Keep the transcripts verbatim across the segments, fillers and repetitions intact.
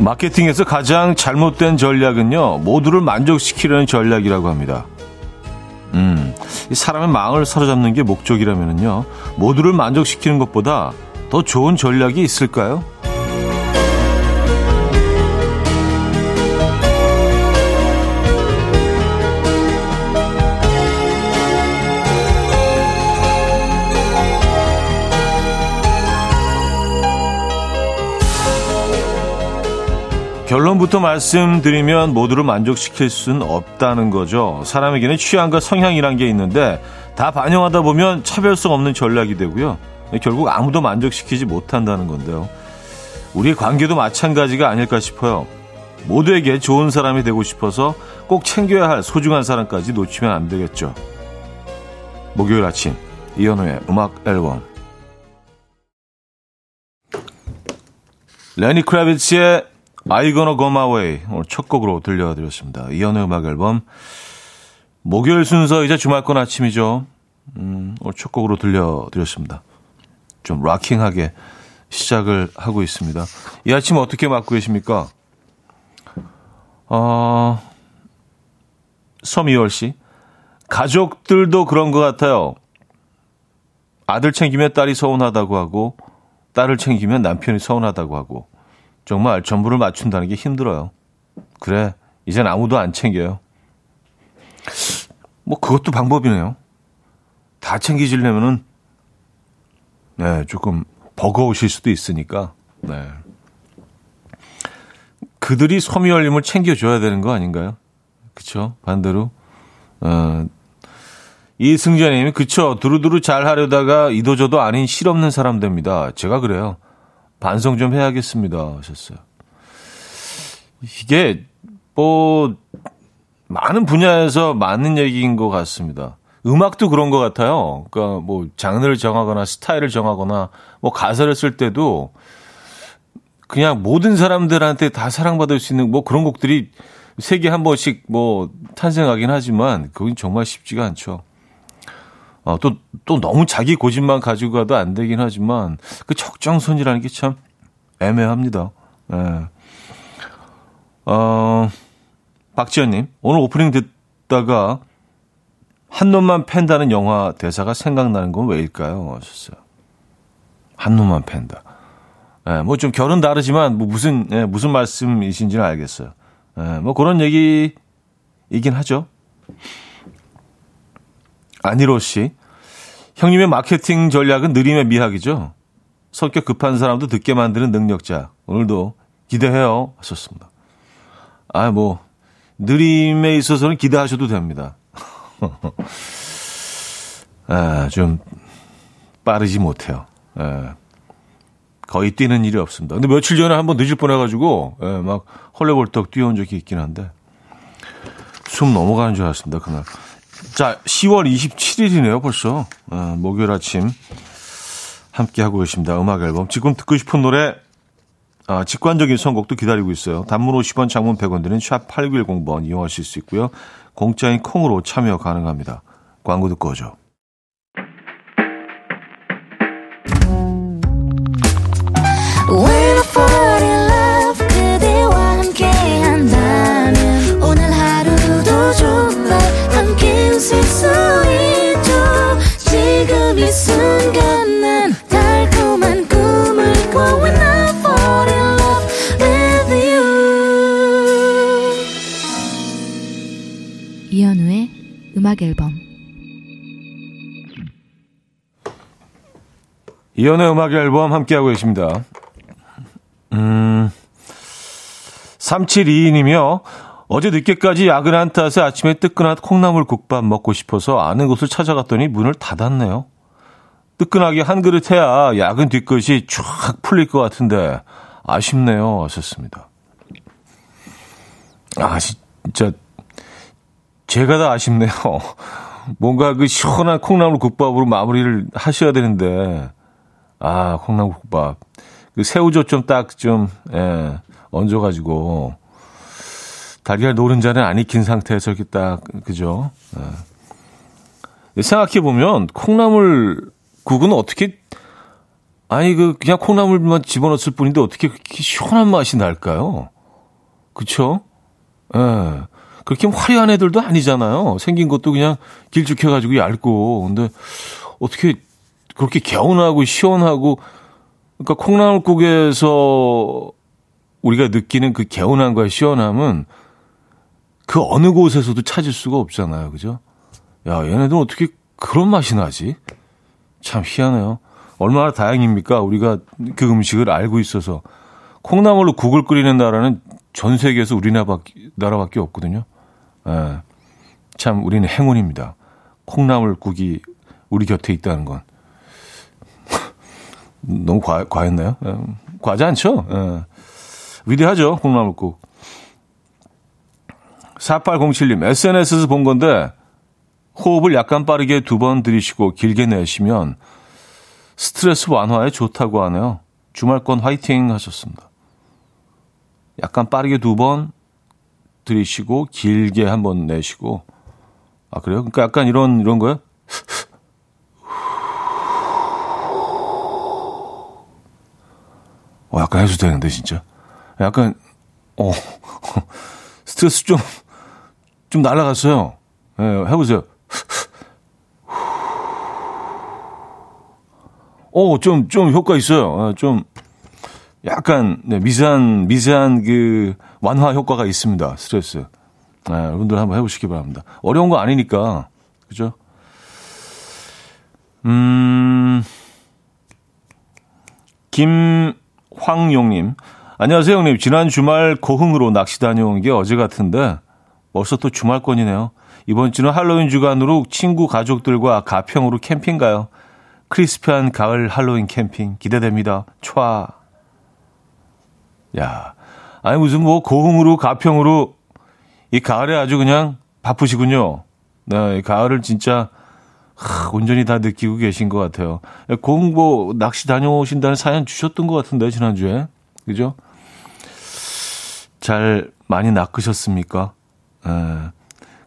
마케팅에서 가장 잘못된 전략은요, 모두를 만족시키려는 전략이라고 합니다. 음, 사람의 마음을 사로잡는 게 목적이라면요, 모두를 만족시키는 것보다 더 좋은 전략이 있을까요? 결론부터 말씀드리면 모두를 만족시킬 수는 없다는 거죠. 사람에게는 취향과 성향이란 게 있는데 다 반영하다 보면 차별성 없는 전략이 되고요. 결국 아무도 만족시키지 못한다는 건데요. 우리의 관계도 마찬가지가 아닐까 싶어요. 모두에게 좋은 사람이 되고 싶어서 꼭 챙겨야 할 소중한 사람까지 놓치면 안 되겠죠. 목요일 아침 이현우의 음악 앨범, 레니 크라비츠의 I gonna go my way, 오늘 첫 곡으로 들려드렸습니다. 이현우의 음악 앨범, 목요일 순서 이제 주말권 아침이죠. 음, 오늘 첫 곡으로 들려드렸습니다. 좀 락킹하게 시작을 하고 있습니다. 이 아침 어떻게 맞고 계십니까? 어, 섬이월씨, 가족들도 그런 것 같아요. 아들 챙기면 딸이 서운하다고 하고, 딸을 챙기면 남편이 서운하다고 하고, 정말 전부를 맞춘다는 게 힘들어요. 그래, 이젠 아무도 안 챙겨요. 뭐 그것도 방법이네요. 다 챙기시려면은 네, 조금 버거우실 수도 있으니까. 네. 그들이 섬유열림을 챙겨줘야 되는 거 아닌가요? 그렇죠? 반대로 어, 이승재님이 그쵸, 두루두루 잘 하려다가 이도저도 아닌 실없는 사람 됩니다. 제가 그래요. 반성 좀 해야겠습니다 하셨어요. 이게 뭐 많은 분야에서 많은 얘기인 것 같습니다. 음악도 그런 것 같아요. 그러니까 뭐 장르를 정하거나 스타일을 정하거나 뭐 가사를 쓸 때도 그냥 모든 사람들한테 다 사랑받을 수 있는 뭐 그런 곡들이 세계 한 번씩 뭐 탄생하긴 하지만 그건 정말 쉽지가 않죠. 어, 또, 또 너무 자기 고집만 가지고 가도 안 되긴 하지만, 그 적정선이라는 게 참 애매합니다. 예. 어, 박지현님, 오늘 오프닝 듣다가 한 놈만 팬다는 영화 대사가 생각나는 건 왜일까요? 하셨어요. 한 놈만 팬다. 예, 뭐 좀 결은 다르지만, 뭐 무슨, 예, 무슨 말씀이신지는 알겠어요. 예, 뭐 그런 얘기이긴 하죠. 안희로 씨, 형님의 마케팅 전략은 느림의 미학이죠. 성격 급한 사람도 듣게 만드는 능력자. 오늘도 기대해요 하셨습니다. 아, 뭐 느림에 있어서는 기대하셔도 됩니다. 아, 좀 빠르지 못해요. 아, 거의 뛰는 일이 없습니다. 근데 며칠 전에 한번 늦을 뻔해가지고 예, 막 헐레벌떡 뛰어온 적이 있긴 한데 숨 넘어가는 줄 알았습니다 그날. 자, 시월 이십칠일이네요, 벌써. 아, 목요일 아침 함께하고 계십니다. 음악 앨범. 지금 듣고 싶은 노래, 아, 직관적인 선곡도 기다리고 있어요. 단문 오십 원, 장문 백 원 드는 샵 팔구일공 번 이용하실 수 있고요. 공짜인 콩으로 참여 가능합니다. 광고 듣고 오죠. 이현우의 음악 앨범. 이현우의 음악 앨범 함께하고 계십니다. 음, 삼칠이이님이요. 어제 늦게까지 야근한 탓에 아침에 뜨끈한 콩나물 국밥 먹고 싶어서 아는 곳을 찾아갔더니 문을 닫았네요. 뜨끈하게 한 그릇 해야 야근 뒤끝이 쫙 풀릴 것 같은데 아쉽네요 하셨습니다. 아, 진짜 제가 다 아쉽네요. 뭔가 그 시원한 콩나물 국밥으로 마무리를 하셔야 되는데, 아, 콩나물 국밥. 그 새우젓 좀 딱 좀, 예, 얹어가지고, 달걀 노른자는 안 익힌 상태에서 이렇게 딱, 그죠? 예. 생각해보면, 콩나물 국은 어떻게 아니 그 그냥 콩나물만 집어넣었을 뿐인데 어떻게 그렇게 시원한 맛이 날까요? 그렇죠? 예. 그렇게 화려한 애들도 아니잖아요. 생긴 것도 그냥 길쭉해가지고 얇고. 근데 어떻게 그렇게 개운하고 시원하고, 그러니까 콩나물국에서 우리가 느끼는 그 개운함과 시원함은 그 어느 곳에서도 찾을 수가 없잖아요. 그죠? 야, 얘네들은 어떻게 그런 맛이 나지? 참 희한해요. 얼마나 다행입니까? 우리가 그 음식을 알고 있어서. 콩나물로 국을 끓이는 나라는 전 세계에서 우리나라밖에 없거든요. 에, 참 우리는 행운입니다. 콩나물국이 우리 곁에 있다는 건. 너무 과, 과했나요? 에, 과하지 않죠? 에, 위대하죠, 콩나물국. 사팔공칠님, 에스엔에스에서 본 건데 호흡을 약간 빠르게 두 번 들이쉬고 길게 내쉬면 스트레스 완화에 좋다고 하네요. 주말권 화이팅 하셨습니다. 약간 빠르게 두 번 들이쉬고 길게 한 번 내쉬고. 아, 그래요? 그러니까 약간 이런 이런 거요? 어, 약간 해소되는데 진짜. 약간 어 스트레스 좀 좀 날아갔어요. 예, 해보세요. 어, 좀 좀 효과 있어요. 좀. 약간, 네, 미세한, 미세한 그, 완화 효과가 있습니다. 스트레스. 네, 여러분들 한번 해보시기 바랍니다. 어려운 거 아니니까. 그죠? 음, 김황용님. 안녕하세요, 형님. 지난 주말 고흥으로 낚시 다녀온 게 어제 같은데, 벌써 또 주말권이네요. 이번 주는 할로윈 주간으로 친구 가족들과 가평으로 캠핑 가요. 크리스피한 가을 할로윈 캠핑. 기대됩니다. 촤. 야, 아니 무슨 뭐 고흥으로 가평으로 이 가을에 아주 그냥 바쁘시군요. 네, 이 가을을 진짜 하, 온전히 다 느끼고 계신 것 같아요. 고흥 뭐 낚시 다녀오신다는 사연 주셨던 것 같은데 지난주에, 그죠? 잘 많이 낚으셨습니까? 에,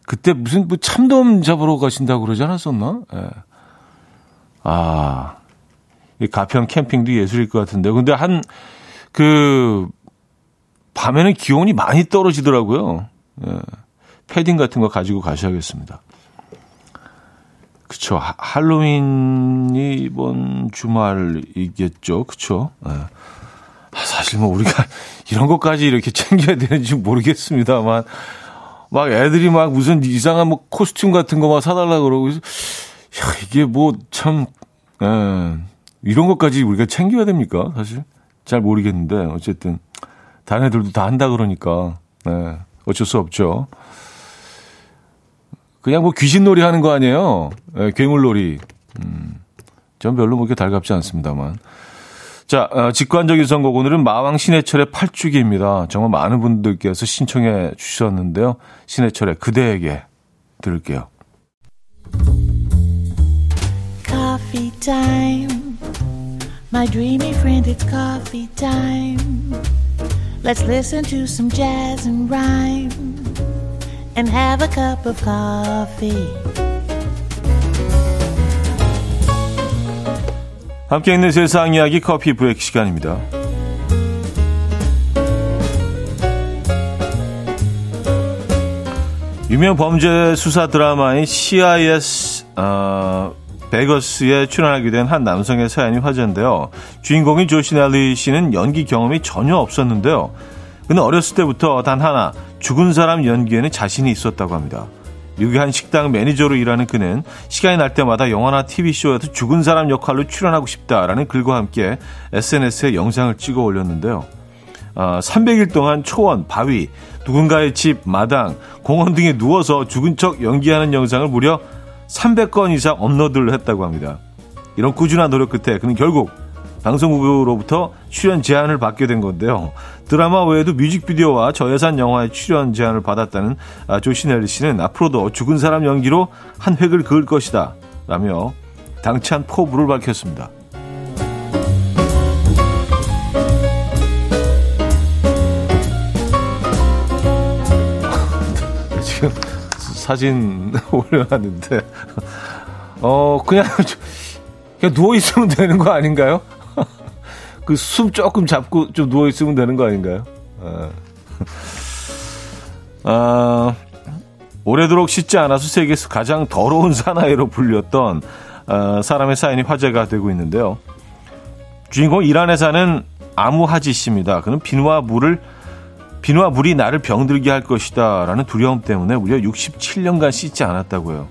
그때 무슨 뭐 참돔 잡으러 가신다고 그러지 않았었나? 에. 아, 이 가평 캠핑도 예술일 것 같은데, 근데 한 그, 밤에는 기온이 많이 떨어지더라고요. 예. 패딩 같은 거 가지고 가셔야겠습니다. 그쵸. 하, 할로윈이 이번 주말이겠죠. 그쵸. 예. 사실 뭐 우리가 이런 것까지 이렇게 챙겨야 되는지 모르겠습니다만, 막 애들이 막 무슨 이상한 뭐 코스튬 같은 거 막 사달라 그러고, 야, 이게 뭐 참, 예. 이런 것까지 우리가 챙겨야 됩니까? 사실. 잘 모르겠는데, 어쨌든, 다른 애들도 다 한다 그러니까, 네, 어쩔 수 없죠. 그냥 뭐 귀신놀이 하는 거 아니에요? 네, 괴물놀이. 음, 전 별로 그렇게 달갑지 않습니다만. 자, 어, 직관적인 선곡. 오늘은 마왕 신해철의 팔주기입니다. 정말 많은 분들께서 신청해 주셨는데요. 신해철의 그대에게 들을게요. Coffee time. My dreamy friend, it's coffee time. Let's listen to some jazz and rhyme and have a cup of coffee. 함께 있는 세상 이야기 커피 브레이크 시간입니다. 유명 범죄 수사 드라마인 씨아이에스 어... 베거스에 출연하게 된 한 남성의 사연이 화제인데요. 주인공인 조시넬리 씨는 연기 경험이 전혀 없었는데요. 그는 어렸을 때부터 단 하나, 죽은 사람 연기에는 자신이 있었다고 합니다. 미국의 한 식당 매니저로 일하는 그는 시간이 날 때마다 영화나 티비쇼에서 죽은 사람 역할로 출연하고 싶다라는 글과 함께 에스엔에스에 영상을 찍어 올렸는데요. 삼백일 동안 초원, 바위, 누군가의 집, 마당, 공원 등에 누워서 죽은 척 연기하는 영상을 무려 삼백 건 이상 업로드를 했다고 합니다. 이런 꾸준한 노력 끝에 그는 결국 방송국으로부터 출연 제안을 받게 된 건데요. 드라마 외에도 뮤직비디오와 저예산 영화에 출연 제안을 받았다는 조시넬리 씨는 앞으로도 죽은 사람 연기로 한 획을 그을 것이다 라며 당찬 포부를 밝혔습니다. 지금 사진 올려놨는데, 어, 그냥, 그냥 누워있으면 되는 거 아닌가요? 그 숨 조금 잡고 좀 누워있으면 되는 거 아닌가요? 아. 아, 오래도록 씻지 않아서 세계에서 가장 더러운 사나이로 불렸던 아, 사람의 사연이 화제가 되고 있는데요. 주인공 이란에 사는 아무하지 씨입니다. 그는 비누와 물을 비누와 물이 나를 병들게 할 것이다라는 두려움 때문에 무려 육십칠 년간 씻지 않았다고요.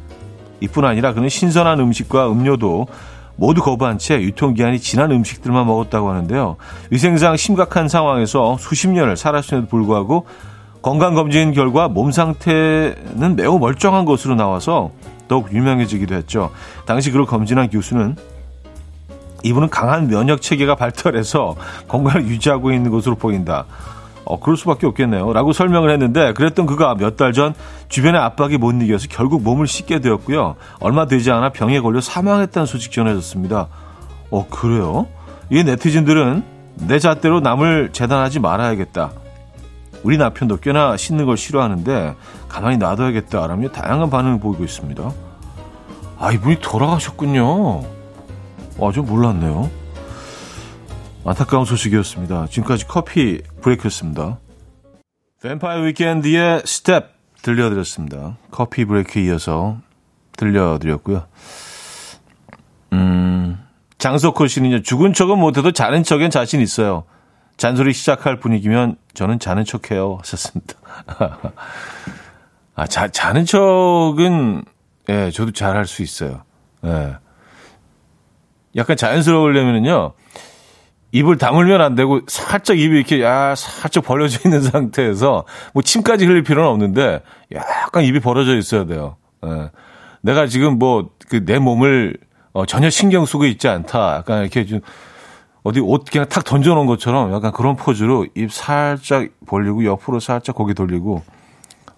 이뿐 아니라 그는 신선한 음식과 음료도 모두 거부한 채 유통기한이 지난 음식들만 먹었다고 하는데요. 위생상 심각한 상황에서 수십 년을 살았음에도 불구하고 건강검진 결과 몸 상태는 매우 멀쩡한 것으로 나와서 더욱 유명해지기도 했죠. 당시 그를 검진한 교수는 이분은 강한 면역체계가 발달해서 건강을 유지하고 있는 것으로 보인다. 어, 그럴 수밖에 없겠네요. 라고 설명을 했는데 그랬던 그가 몇 달 전 주변의 압박이 못 이겨서 결국 몸을 씻게 되었고요. 얼마 되지 않아 병에 걸려 사망했다는 소식 전해졌습니다. 어, 그래요? 이 네티즌들은 내 잣대로 남을 재단하지 말아야겠다. 우리 남편도 꽤나 씻는 걸 싫어하는데 가만히 놔둬야겠다라며 다양한 반응을 보이고 있습니다. 아, 이분이 돌아가셨군요. 와, 좀 몰랐네요. 안타까운 소식이었습니다. 지금까지 커피 브레이크였습니다. 뱀파이어 위켄드의 스텝 들려드렸습니다. 커피 브레이크에 이어서 들려드렸고요. 음, 장석호 씨는요. 죽은 척은 못해도 자는 척엔 자신 있어요. 잔소리 시작할 분위기면 저는 자는 척해요. 하셨습니다. 아, 자, 자는 척은 예, 저도 잘할 수 있어요. 예. 약간 자연스러우려면요. 입을 다물면 안 되고 살짝 입이 이렇게 야 살짝 벌어져 있는 상태에서 뭐 침까지 흘릴 필요는 없는데 약간 입이 벌어져 있어야 돼요. 예. 내가 지금 뭐 그 내 몸을 어, 전혀 신경 쓰고 있지 않다. 약간 이렇게 좀 어디 옷 그냥 탁 던져놓은 것처럼 약간 그런 포즈로 입 살짝 벌리고 옆으로 살짝 고개 돌리고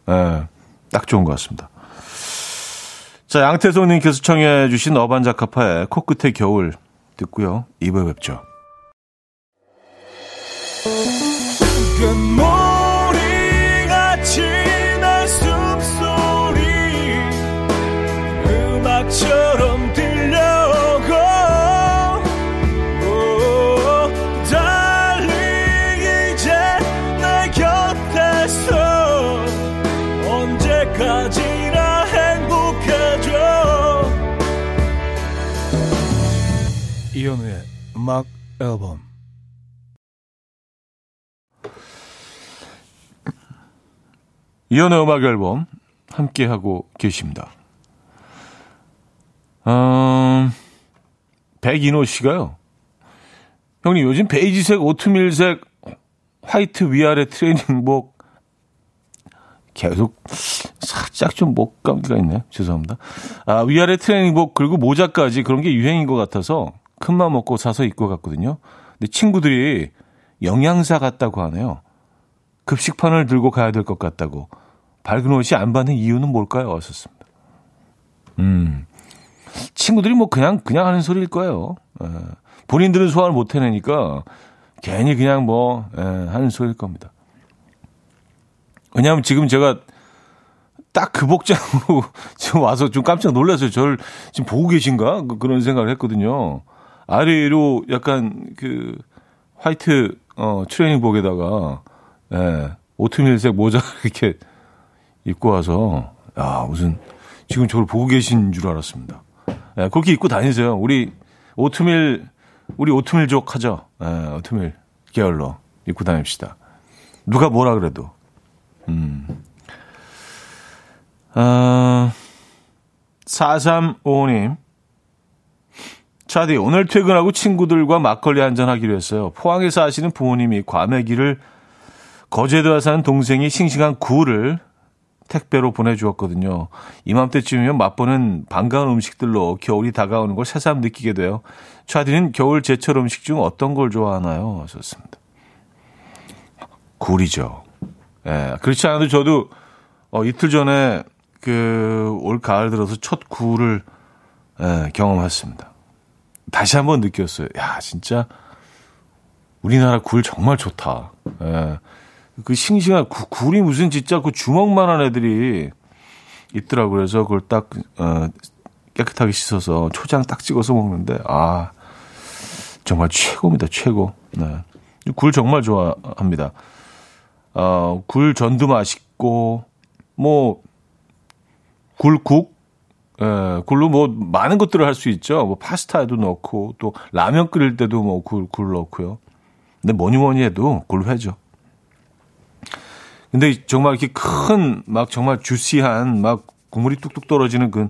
예, 딱 좋은 것 같습니다. 자, 양태성 님께서 청해 주신 어반자카파의 코끝의 겨울 듣고요. 이 부에 뵙죠. 이현우의 음악 앨범. 이현우의 음악 앨범 함께하고 계십니다. 음, 백인호 씨가요. 형님 요즘 베이지색, 오트밀색, 화이트 위아래 트레이닝복 계속 살짝 좀 목감기가 있네요. 죄송합니다. 아, 위아래 트레이닝복 그리고 모자까지 그런 게 유행인 것 같아서 큰맘 먹고 사서 입고 갔거든요. 근데 친구들이 영양사 같다고 하네요. 급식판을 들고 가야 될 것 같다고. 밝은 옷이 안 받는 이유는 뭘까요? 왔었습니다. 음, 친구들이 뭐 그냥 그냥 하는 소리일 거예요. 에, 본인들은 소화를 못 해내니까 괜히 그냥 뭐 에, 하는 소리일 겁니다. 왜냐하면 지금 제가 딱 그 복장으로 지금 와서 좀 깜짝 놀라서 저를 지금 보고 계신가 그런 생각을 했거든요. 아래로 약간 그 화이트 어, 트레이닝복에다가 예, 오트밀색 모자 이렇게 입고 와서 야 무슨 지금 저를 보고 계신 줄 알았습니다. 예, 그렇게 입고 다니세요. 우리 오트밀 우리 오트밀족 하죠. 예, 오트밀 계열로 입고 다닙시다. 누가 뭐라 그래도. 음. 아, 사삼오오 님. 차디, 오늘 퇴근하고 친구들과 막걸리 한잔하기로 했어요. 포항에 사시는 부모님이 과메기를 거제도에 사는 동생이 싱싱한 굴을 택배로 보내주었거든요. 이맘때쯤이면 맛보는 반가운 음식들로 겨울이 다가오는 걸 새삼 느끼게 돼요. 차디는 겨울 제철 음식 중 어떤 걸 좋아하나요? 하셨습니다. 굴이죠. 예, 그렇지 않아도 저도 어, 이틀 전에 그 올 가을 들어서 첫 굴을 예, 경험했습니다. 다시 한번 느꼈어요. 야, 진짜 우리나라 굴 정말 좋다. 예. 그 싱싱한 구, 굴이 무슨 진짜 그 주먹만한 애들이 있더라고요. 그래서 그걸 딱 어, 깨끗하게 씻어서 초장 딱 찍어서 먹는데 아 정말 최고입니다. 최고. 네. 굴 정말 좋아합니다. 어, 굴 전도 맛있고, 뭐, 굴국, 예, 굴로 뭐, 많은 것들을 할 수 있죠. 뭐, 파스타에도 넣고, 또, 라면 끓일 때도 뭐, 굴, 굴 넣고요. 근데 뭐니 뭐니 해도 굴회죠. 근데 정말 이렇게 큰, 막 정말 주시한, 막 국물이 뚝뚝 떨어지는 그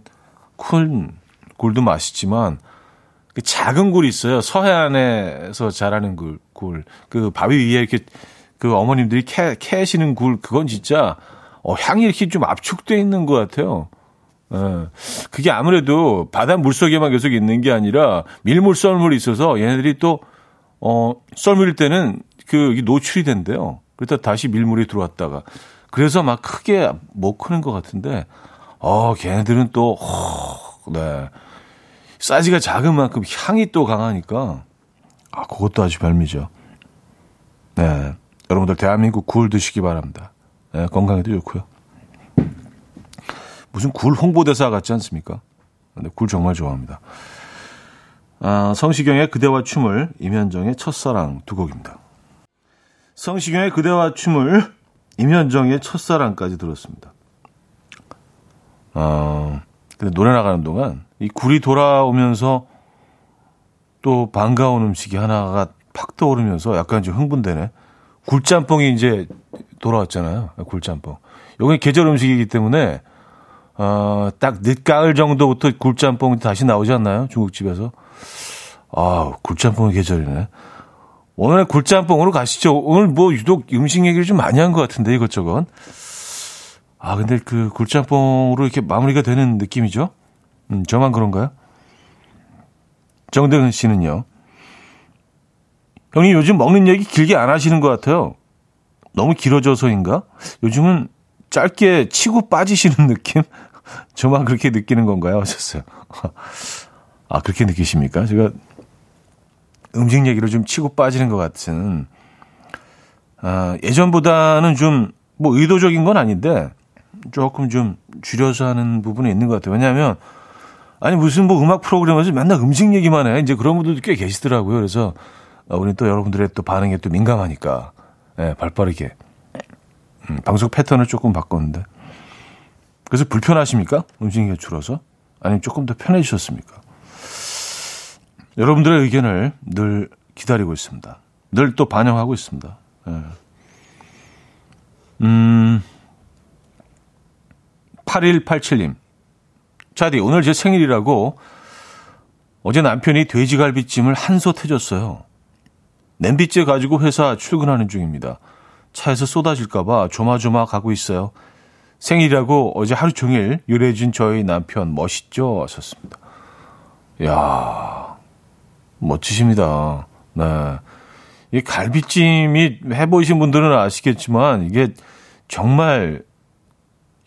큰 굴도 맛있지만, 그 작은 굴이 있어요. 서해안에서 자라는 굴, 굴. 그 바위 위에 이렇게 그 어머님들이 캐, 캐시는 굴, 그건 진짜, 어, 향이 이렇게 좀 압축되어 있는 것 같아요. 예. 그게 아무래도 바다 물속에만 계속 있는 게 아니라 밀물, 썰물이 있어서 얘네들이 또, 어, 썰물일 때는 그 노출이 된대요. 그러다 다시 밀물이 들어왔다가. 그래서 막 크게 못 크는 것 같은데, 어, 걔네들은 또, 어, 네. 사이즈가 작은 만큼 향이 또 강하니까, 아, 그것도 아주 별미죠. 네. 여러분들, 대한민국 굴 드시기 바랍니다. 네, 건강에도 좋고요. 무슨 굴 홍보대사 같지 않습니까? 근데 굴 정말 좋아합니다. 아, 성시경의 그대와 춤을, 임현정의 첫사랑 두 곡입니다. 성시경의 그대와 춤을, 임현정의 첫사랑까지 들었습니다. 어, 근데 노래 나가는 동안 이 굴이 돌아오면서 또 반가운 음식이 하나가 팍 떠오르면서 약간 좀 흥분되네. 굴짬뽕이 이제 돌아왔잖아요. 굴짬뽕. 요게 계절 음식이기 때문에 어, 딱 늦가을 정도부터 굴짬뽕이 다시 나오지 않나요? 중국집에서. 아, 굴짬뽕의 계절이네. 오늘의 굴짬뽕으로 가시죠. 오늘 뭐 유독 음식 얘기를 좀 많이 한 것 같은데 이것저것. 아, 근데 그 굴짬뽕으로 이렇게 마무리가 되는 느낌이죠? 음, 저만 그런가요? 정대근 씨는요. 형님 요즘 먹는 얘기 길게 안 하시는 것 같아요. 너무 길어져서인가? 요즘은 짧게 치고 빠지시는 느낌? 저만 그렇게 느끼는 건가요? 하셨어요. 아, 그렇게 느끼십니까? 제가 음식 얘기로 좀 치고 빠지는 것 같은. 아, 예전보다는 좀 뭐 의도적인 건 아닌데 조금 좀 줄여서 하는 부분이 있는 것 같아요. 왜냐하면 아니 무슨 뭐 음악 프로그램에서 맨날 음식 얘기만 해. 이제 그런 분들도 꽤 계시더라고요. 그래서 우리는 또 여러분들의 또 반응에 또 민감하니까, 예, 발빠르게. 음, 방송 패턴을 조금 바꿨는데. 그래서 불편하십니까? 음식이 줄어서? 아니면 조금 더 편해지셨습니까? 여러분들의 의견을 늘 기다리고 있습니다. 늘 또 반영하고 있습니다. 예. 음, 팔일팔칠님. 차디, 오늘 제 생일이라고 어제 남편이 돼지갈비찜을 한솥 해줬어요. 냄비째 가지고 회사 출근하는 중입니다. 차에서 쏟아질까 봐 조마조마 가고 있어요. 생일이라고 어제 하루 종일 요리해준 저희 남편 멋있죠? 하셨습니다. 이야, 멋지십니다. 네, 이 갈비찜이 해보신 분들은 아시겠지만 이게 정말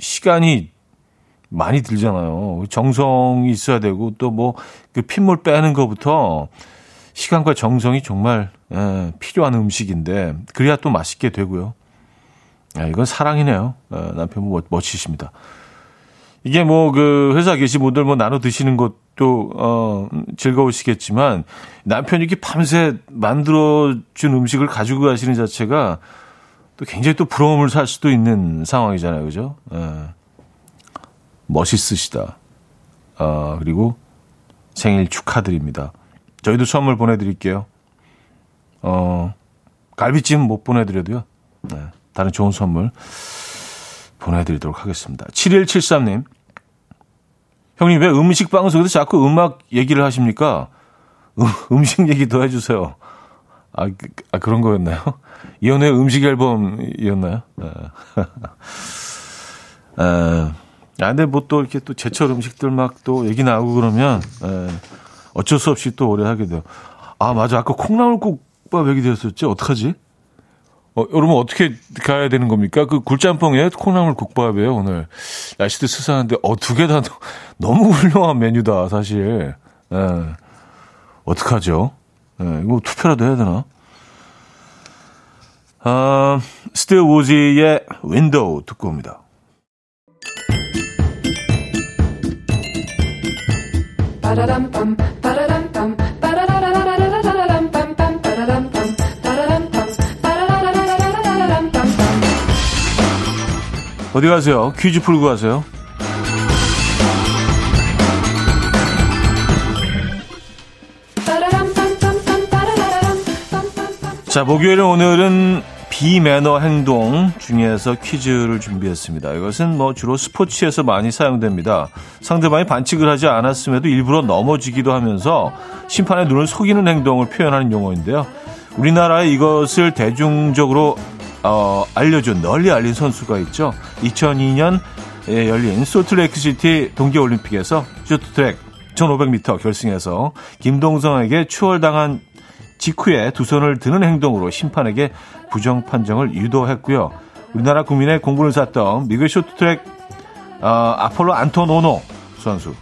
시간이 많이 들잖아요. 정성이 있어야 되고 또 뭐 그 핏물 빼는 것부터 시간과 정성이 정말 예, 필요한 음식인데 그래야 또 맛있게 되고요. 예, 이건 사랑이네요. 예, 남편분 멋, 멋지십니다. 이게 뭐 그 회사 계신 분들 뭐 나눠 드시는 것도 어, 즐거우시겠지만 남편이 이렇게 밤새 만들어준 음식을 가지고 가시는 자체가 또 굉장히 또 부러움을 살 수도 있는 상황이잖아요, 그죠? 예. 멋있으시다. 아, 그리고 생일 축하드립니다. 저희도 선물 보내드릴게요. 어, 갈비찜 못 보내드려도요. 네, 다른 좋은 선물 보내드리도록 하겠습니다. 칠일칠삼님. 형님, 왜 음식 방송에서 자꾸 음악 얘기를 하십니까? 음, 음식 얘기 더 해주세요. 아, 그, 아 그런 거였나요? 이현우의 음식 앨범이었나요? 네. 아, 근데 뭐 또 이렇게 또 제철 음식들 막 또 얘기 나오고 그러면, 네. 어쩔 수 없이 또 오래 하게 돼요. 아, 맞아. 아까 콩나물국밥 얘기 되었었지? 어떡하지? 어, 여러분, 어떻게 가야 되는 겁니까? 그 굴짬뽕에 콩나물국밥이에요, 오늘. 날씨도 스산한데, 어, 두 개 다 너무 훌륭한 메뉴다, 사실. 예. 어떡하죠? 예, 이거 투표라도 해야 되나? 아, 스틸 워지의 윈도우 듣고 옵니다. 빠라람밤, 빠라람밤, 빠라라라라라라라라람. 어디 가세요? 퀴즈 풀고 가세요. 자, 목요일은 오늘은 비매너 행동 중에서 퀴즈를 준비했습니다. 이것은 뭐 주로 스포츠에서 많이 사용됩니다. 상대방이 반칙을 하지 않았음에도 일부러 넘어지기도 하면서 심판의 눈을 속이는 행동을 표현하는 용어인데요. 우리나라에 이것을 대중적으로 어, 알려준, 널리 알린 선수가 있죠. 이천이 년에 열린 솔트레이크시티 동계올림픽에서 쇼트트랙 천오백 미터 결승에서 김동성에게 추월당한 직후에 두 손을 드는 행동으로 심판에게 부정 판정을 유도했고요. 우리나라 국민의 공분을 샀던 미국 쇼트트랙 어, 아폴로 안톤 오노 선수.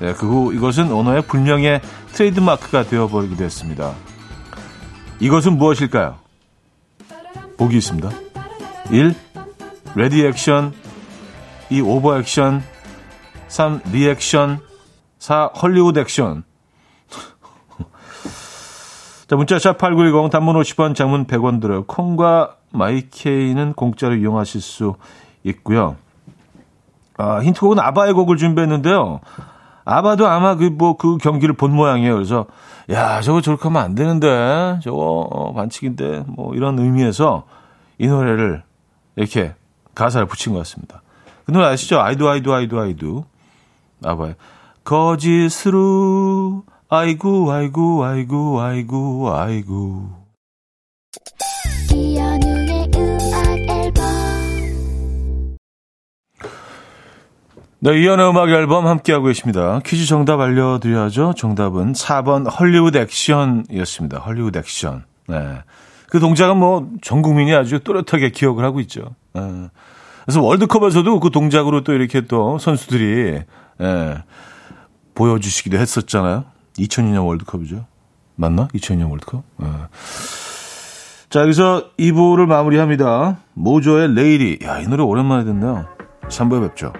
네, 그 후 이것은 오노의 불명예 트레이드마크가 되어버리기도 했습니다. 이것은 무엇일까요? 보기 있습니다. 일. 레디 액션, 이. 오버 액션, 삼. 리액션, 사. 헐리우드 액션. 자, 문자 샵 팔구일공, 단문 오십 원, 장문 백 원 들어요. 콩과 마이케이는 공짜로 이용하실 수 있고요. 아, 힌트곡은 아바의 곡을 준비했는데요. 아바도 아마 그 뭐 그 경기를 본 모양이에요. 그래서 야, 저거 저렇게 하면 안 되는데, 저거 반칙인데, 뭐 이런 의미에서 이 노래를 이렇게 가사를 붙인 것 같습니다. 그 노래 아시죠? I do, I do, I do, I do. 아바의 거짓으로 아이고 아이고 아이고 아이고 아이고. 네, 이현의 음악 앨범 함께하고 계십니다. 퀴즈 정답 알려드려야죠. 정답은 사 번 헐리우드 액션이었습니다. 헐리우드 액션. 네. 그 동작은 뭐 전 국민이 아주 또렷하게 기억을 하고 있죠. 네. 그래서 월드컵에서도 그 동작으로 또 이렇게 또 선수들이 네, 보여주시기도 했었잖아요. 이천이 년 월드컵이죠. 맞나? 이천이 년 월드컵. 네. 자, 여기서 이 부를 마무리합니다. 모조의 레이리. 야, 이 노래 오랜만에 듣네요. 삼 부에 뵙죠.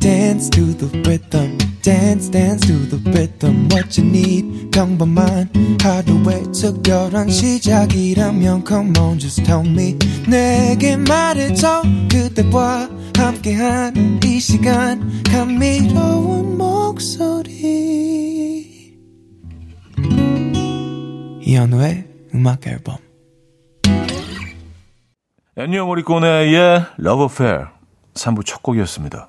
Dance to the rhythm, dance, dance to the rhythm. What you need, 평범한 하루의 특별한 시작이라면 come on, just tell me. 내게 말해줘 그대와 함께한 이 시간 감미로운 목소리. 이현우의 음악 앨범. 애니 모리코네의 Love Affair 삼 부 첫 곡이었습니다.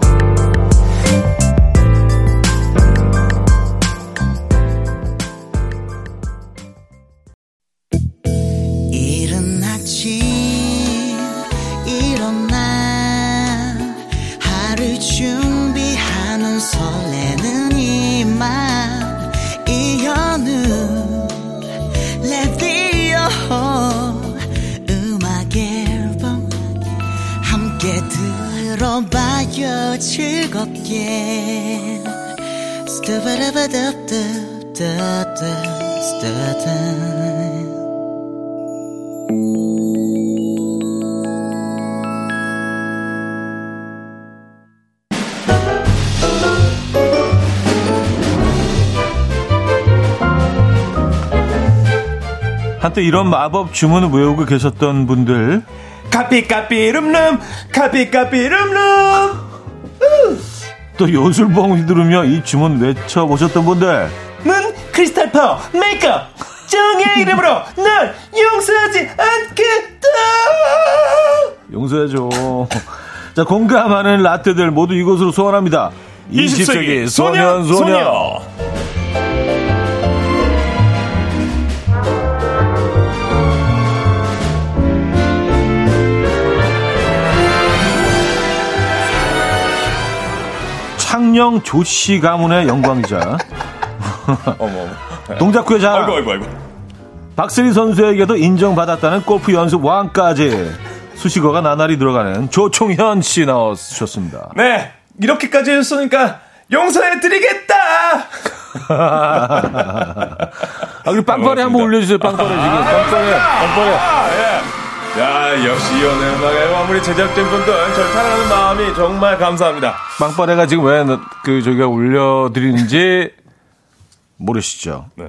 즐겁게 스타바라바다다다 한때 이런 마법 주문을 외우고 계셨던 분들, 카피 카피 룸룸 카피 카피 룸룸 또 요술봉 휘두르며 이 주문 외쳐보셨던 분들, 문 크리스탈 파워 메이크업 정의의 이름으로 널 용서하지 않겠다. 용서해줘. 자, 공감하는 라떼들 모두 이곳으로 소환합니다. 이십 세기, 이십 세기 소년 소녀, 소녀. 창녕 조씨 가문의 영광이자 동작구의 자랑 박슬희 선수에게도 인정받았다는 골프 연습 왕까지 수식어가 나날이 들어가는 조총현 씨 나오셨습니다. 네, 이렇게까지 했으니까 용서해드리겠다. 아, 그 빵빠레 한번 올려주세요. 빵빠레 지금 빵빠레 빵빠레. 야, 역시 이 오늘 음악의 마무리 제작진 분들 절찬하는 마음이 정말 감사합니다. 빵빠레가 지금 왜 그 저희가 올려드리는지 모르시죠? 네.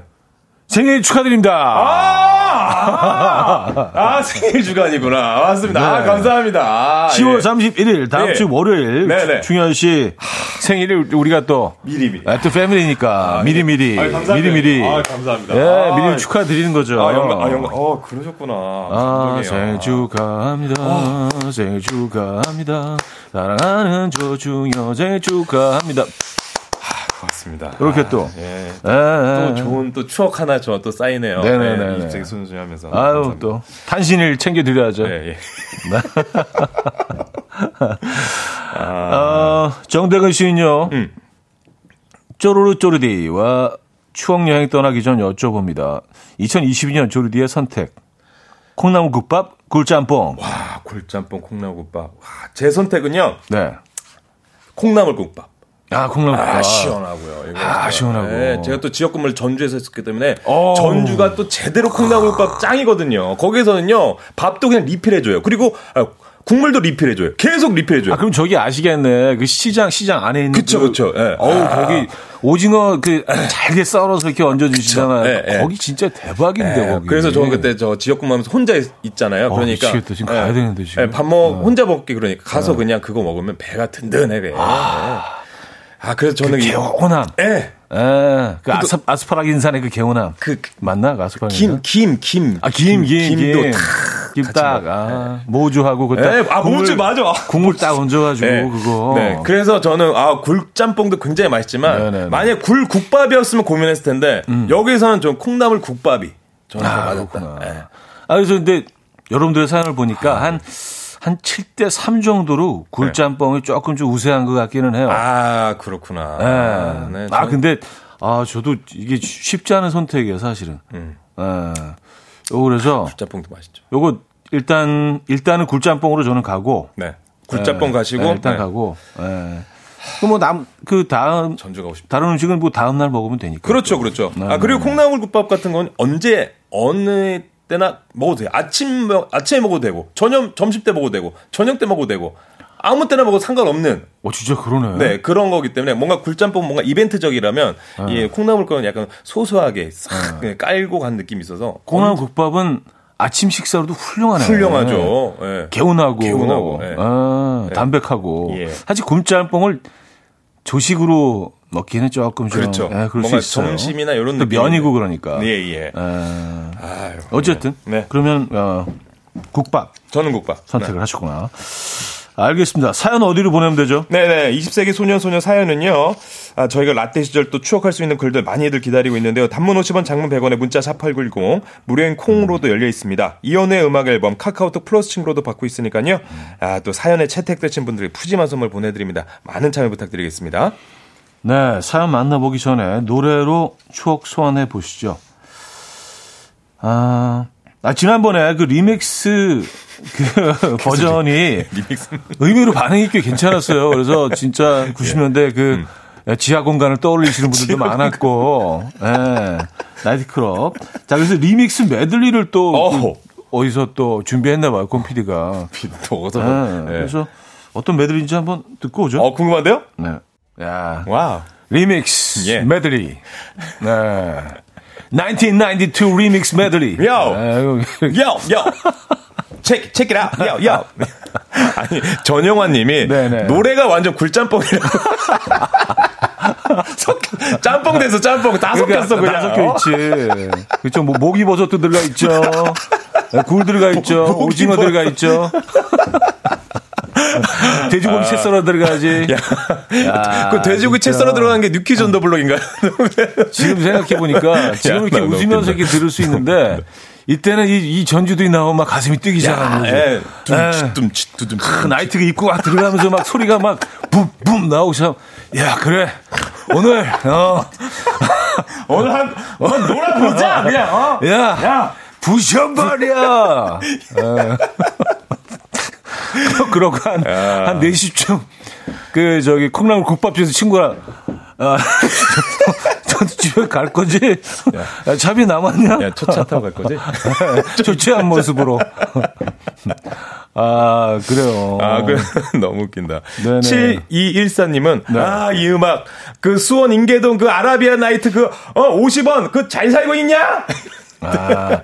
생일 축하드립니다. 아, 아, 아 생일 주간이구나. 맞습니다. 네. 아, 감사합니다. 아, 시월 삼십일일 다음 예. 주 월요일 중현 씨 생일을 우리가 또 미리미리 아, 또 패밀리니까 아, 미리 미리 아, 미리 미리 아, 감사합니다. 예, 미리 축하드리는 거죠. 아, 영광. 아, 영광. 어, 그러셨구나. 아, 생일 축하합니다. 아. 생일 축하합니다. 사랑하는 조중현 생일 축하합니다. 맞습니다. 이렇게 또, 아, 예, 또, 예, 또 좋은 또 추억 하나 저 또 쌓이네요. 네네네. 네, 갑자기 순수하면서. 아유 감사합니다. 또 탄신일 챙겨드려야죠. 예, 예. 아, 어, 정대근 씨는요. 음. 쪼르르 쪼르디와 추억 여행 떠나기 전 여쭤봅니다. 이천이십이 년 쪼르디의 선택. 콩나물국밥, 굴짬뽕. 와, 굴짬뽕, 콩나물국밥. 와, 제 선택은요. 네. 콩나물국밥. 아, 콩나물국밥. 아, 시원하고요. 이거 아, 시원하고. 네, 제가 또 지역 근무를 전주에서 했었기 때문에 오. 전주가 또 제대로 콩나물국밥 짱이거든요. 거기에서는요, 밥도 그냥 리필해줘요. 그리고 아, 국물도 리필해줘요. 계속 리필해줘요. 아, 그럼 저기 아시겠네. 그 시장, 시장 안에 있는. 그쵸, 그, 그쵸. 예. 어우, 아. 거기 오징어 그 잘게 썰어서 이렇게 얹어주시잖아요. 예, 예. 거기 진짜 대박인데, 예, 거기. 그래서 저는 그때 저 지역 근무하면서 혼자 있잖아요. 어, 그러니까. 미치겠다. 지금 예. 가야 되는데, 지금. 예, 밥 먹, 어. 혼자 먹기 그러니까. 가서 어. 그냥 그거 먹으면 배가 든든해. 아. 아, 그래서 저는 그 개운함. 예. 예. 그 또, 아스, 아스파라긴산의 그 개운함. 그, 그 맞나? 그 아스파라긴산. 김, 김, 김. 아, 김, 김, 김. 김도 탁. 김 딱. 아, 네. 모주하고 그 딱. 예, 아, 모주 맞아. 국물 딱 얹어가지고 네. 그거. 네. 그래서 저는 아, 굴짬뽕도 굉장히 맛있지만 네네네. 만약에 굴 국밥이었으면 고민했을 텐데 음. 여기서는 좀 콩나물 국밥이 저는 아, 맞았구나. 네. 아, 그래서 근데 여러분들의 사연을 보니까 아, 한 한 칠 대 삼 정도로 굴짬뽕이 네. 조금 좀 우세한 것 같기는 해요. 아, 그렇구나. 네. 아, 네, 아 근데, 아, 저도 이게 쉽지 않은 선택이에요, 사실은. 음. 네. 요거 그래서. 굴짬뽕도 맛있죠. 요거 일단, 일단은 굴짬뽕으로 저는 가고. 네. 굴짬뽕 네. 가시고. 네, 일단 네. 가고. 네. 또 뭐 남, 그 다음. 전주 가고 싶다. 다른 음식은 뭐 다음날 먹으면 되니까. 그렇죠, 그렇죠. 네, 아, 그리고 네. 콩나물국밥 같은 건 언제, 어느 때나 먹어도 돼요. 아침 아침에 먹어도 되고, 저녁 점심 때 먹어도 되고, 저녁 때 먹어도 되고, 아무 때나 먹어도 상관없는. 어, 진짜 그러네. 네, 그런 거기 때문에 뭔가 굴짬뽕 뭔가 이벤트적이라면 이 예, 콩나물국은 약간 소소하게 싹 네. 깔고 간 느낌이 있어서 콩나물국밥은 아침 식사로도 훌륭하네요. 훌륭하죠. 네. 개운하고, 개운하고, 네. 아, 네. 담백하고. 예. 사실 굴짬뽕을 조식으로 먹기는 조금 좀 그렇죠. 네, 그럴 뭔가 수 있어요. 점심이나 이런 또 면이고 그러니까. 예예. 예. 아, 아유, 어쨌든 네. 그러면 어, 국밥. 저는 국밥 선택을 네. 하셨구나. 알겠습니다. 사연 어디로 보내면 되죠? 네네. 이십 세기 소년 소녀 사연은요. 아, 저희가 라떼 시절 또 추억할 수 있는 글들 많이들 기다리고 있는데요. 단문 오십 원, 장문 백 원에 문자 샵팔구일공 무료인 콩으로도 열려 있습니다. 이연의 음악 앨범 카카오톡 플러스 친구로도 받고 있으니까요. 아, 또 사연에 채택되신 분들에게 푸짐한 선물 보내드립니다. 많은 참여 부탁드리겠습니다. 네, 사연 만나보기 전에 노래로 추억 소환해 보시죠. 아, 아 지난번에 그 리믹스 그 버전이 의외로 반응이 꽤 괜찮았어요. 그래서 진짜 구십 년대 그 지하 공간을 떠올리시는 분들도 많았고, 예. 나이트클럽. 자, 그래서 리믹스 메들리를 또 그, 어디서 또 준비했나 봐요. 곰피디가. 또 어서. 네, 네. 그래서 어떤 메들리인지 한번 듣고 오죠. 어, 궁금한데요? 네. 야. 와. 리믹스 예. 메들리. 네. 천구백구십이 리믹스 메들리. 요. 요. 요. 체크 체크 잇 아웃. 요. 요. 아니, 전영환 님이 네네. 노래가 완전 굴짬뽕이라고. 섞여, 짬뽕 돼서 짬뽕 다 그러니까, 섞였어, 그냥. 다 섞여 있지. 그쵸, 뭐, 모기 버섯도 들어가 있죠. 굴 들어가 있죠. 모, 오징어 버섯. 들어가 있죠. 돼지고기 아. 채 썰어 들어가지. 야. 야, 그 돼지고기 채 썰어 들어가는 게 뉴키 전더블록인가요? 지금 생각해보니까 지금 이렇게 야, 웃으면서 이렇게 들을 수 있는데 이때는 이, 이 전주들이 나오면 막 가슴이 뛰기 시작하는 거죠. 둠칫둠칫 나이트가 입고 막 들어가면서 막 소리가 막 붐붐 나오고 시작. 야 그래 오늘 어 오늘 한 오늘 놀아보자 그냥 어 야 부셔버려. 그러고 한, 한 네 시쯤 그 저기 콩나물 국밥집에서 친구랑 아, 집에 갈 거지? 야, 차비 남았냐? 야, 초차 타고 갈 거지? 초췌한 모습으로. 아, 그래요. 아, 그, 너무 웃긴다. 네네. 칠이일사님은, 네. 아, 이 음악. 그 수원 인계동 그 아라비아 나이트 그, 어, 오십 원. 그 잘 살고 있냐? 아,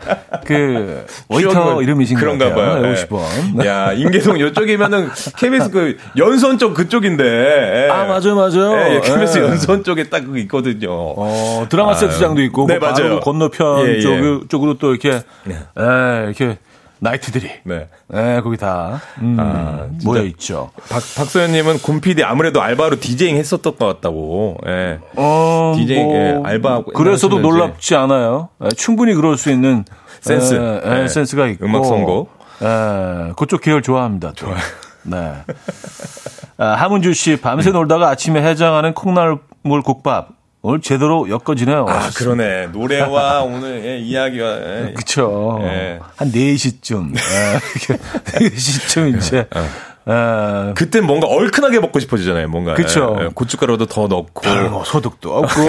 그, 웨이터 이름이신가요? 그런가 봐요. 네. 오십 원. 야, 인계동 요쪽이면은, 케이비에스 그, 연선 쪽 그쪽인데. 예. 아, 맞아요, 맞아요. 예, 예, 케이비에스 예. 연선 쪽에 딱 그거 있거든요. 어, 드라마 세트장도 있고, 네, 뭐 바로 건너편 예, 예. 쪽, 쪽으로 또 이렇게, 예, 예 이렇게. 나이트들이. 네. 네, 거기 다, 음, 아, 모여있죠. 박, 박소연님은 곰피디 아무래도 알바로 디제잉 했었던 것 같다고. 예. 어, 디제잉, 뭐, 예, 알바하고. 그래서도 하시는지. 놀랍지 않아요. 예, 충분히 그럴 수 있는. 센스. 예, 예, 센스가 있고. 음악 선곡. 예, 그쪽 계열 좋아합니다. 또. 좋아요. 네. 아, 하문주 씨, 밤새 음. 놀다가 아침에 해장하는 콩나물 국밥. 오늘 제대로 엮어지네요. 아, 그러네. 노래와 오늘 예, 이야기와. 예. 그쵸. 예. 한 네 시쯤. 예. 네 시쯤 이제. 예. 예. 그때 뭔가 얼큰하게 먹고 싶어지잖아요. 뭔가. 그쵸. 예. 고춧가루도 더 넣고. 뭐, 소득도 없고.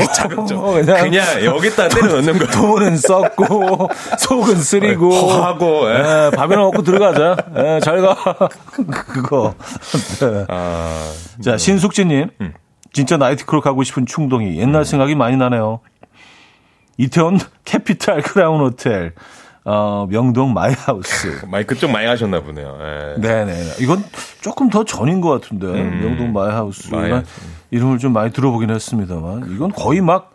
그냥, 그냥 여기다 때려 넣는 거. 돈은 썼고, 속은 쓰리고. 허하고. 예. 예. 밥이나 먹고 들어가자. 예. 잘 가. 그거. 네. 아, 자, 신숙진님. 음. 진짜 나이트클럽 가고 싶은 충동이 옛날 생각이 많이 나네요. 이태원 캐피탈 크라운 호텔, 어, 명동 마이하우스. 마이 그쪽 많이 가셨나 보네요. 에. 네네. 이건 조금 더 전인 것 같은데 음. 명동 마이하우스 마이. 이름을 좀 많이 들어보긴 했습니다만 이건 거의 막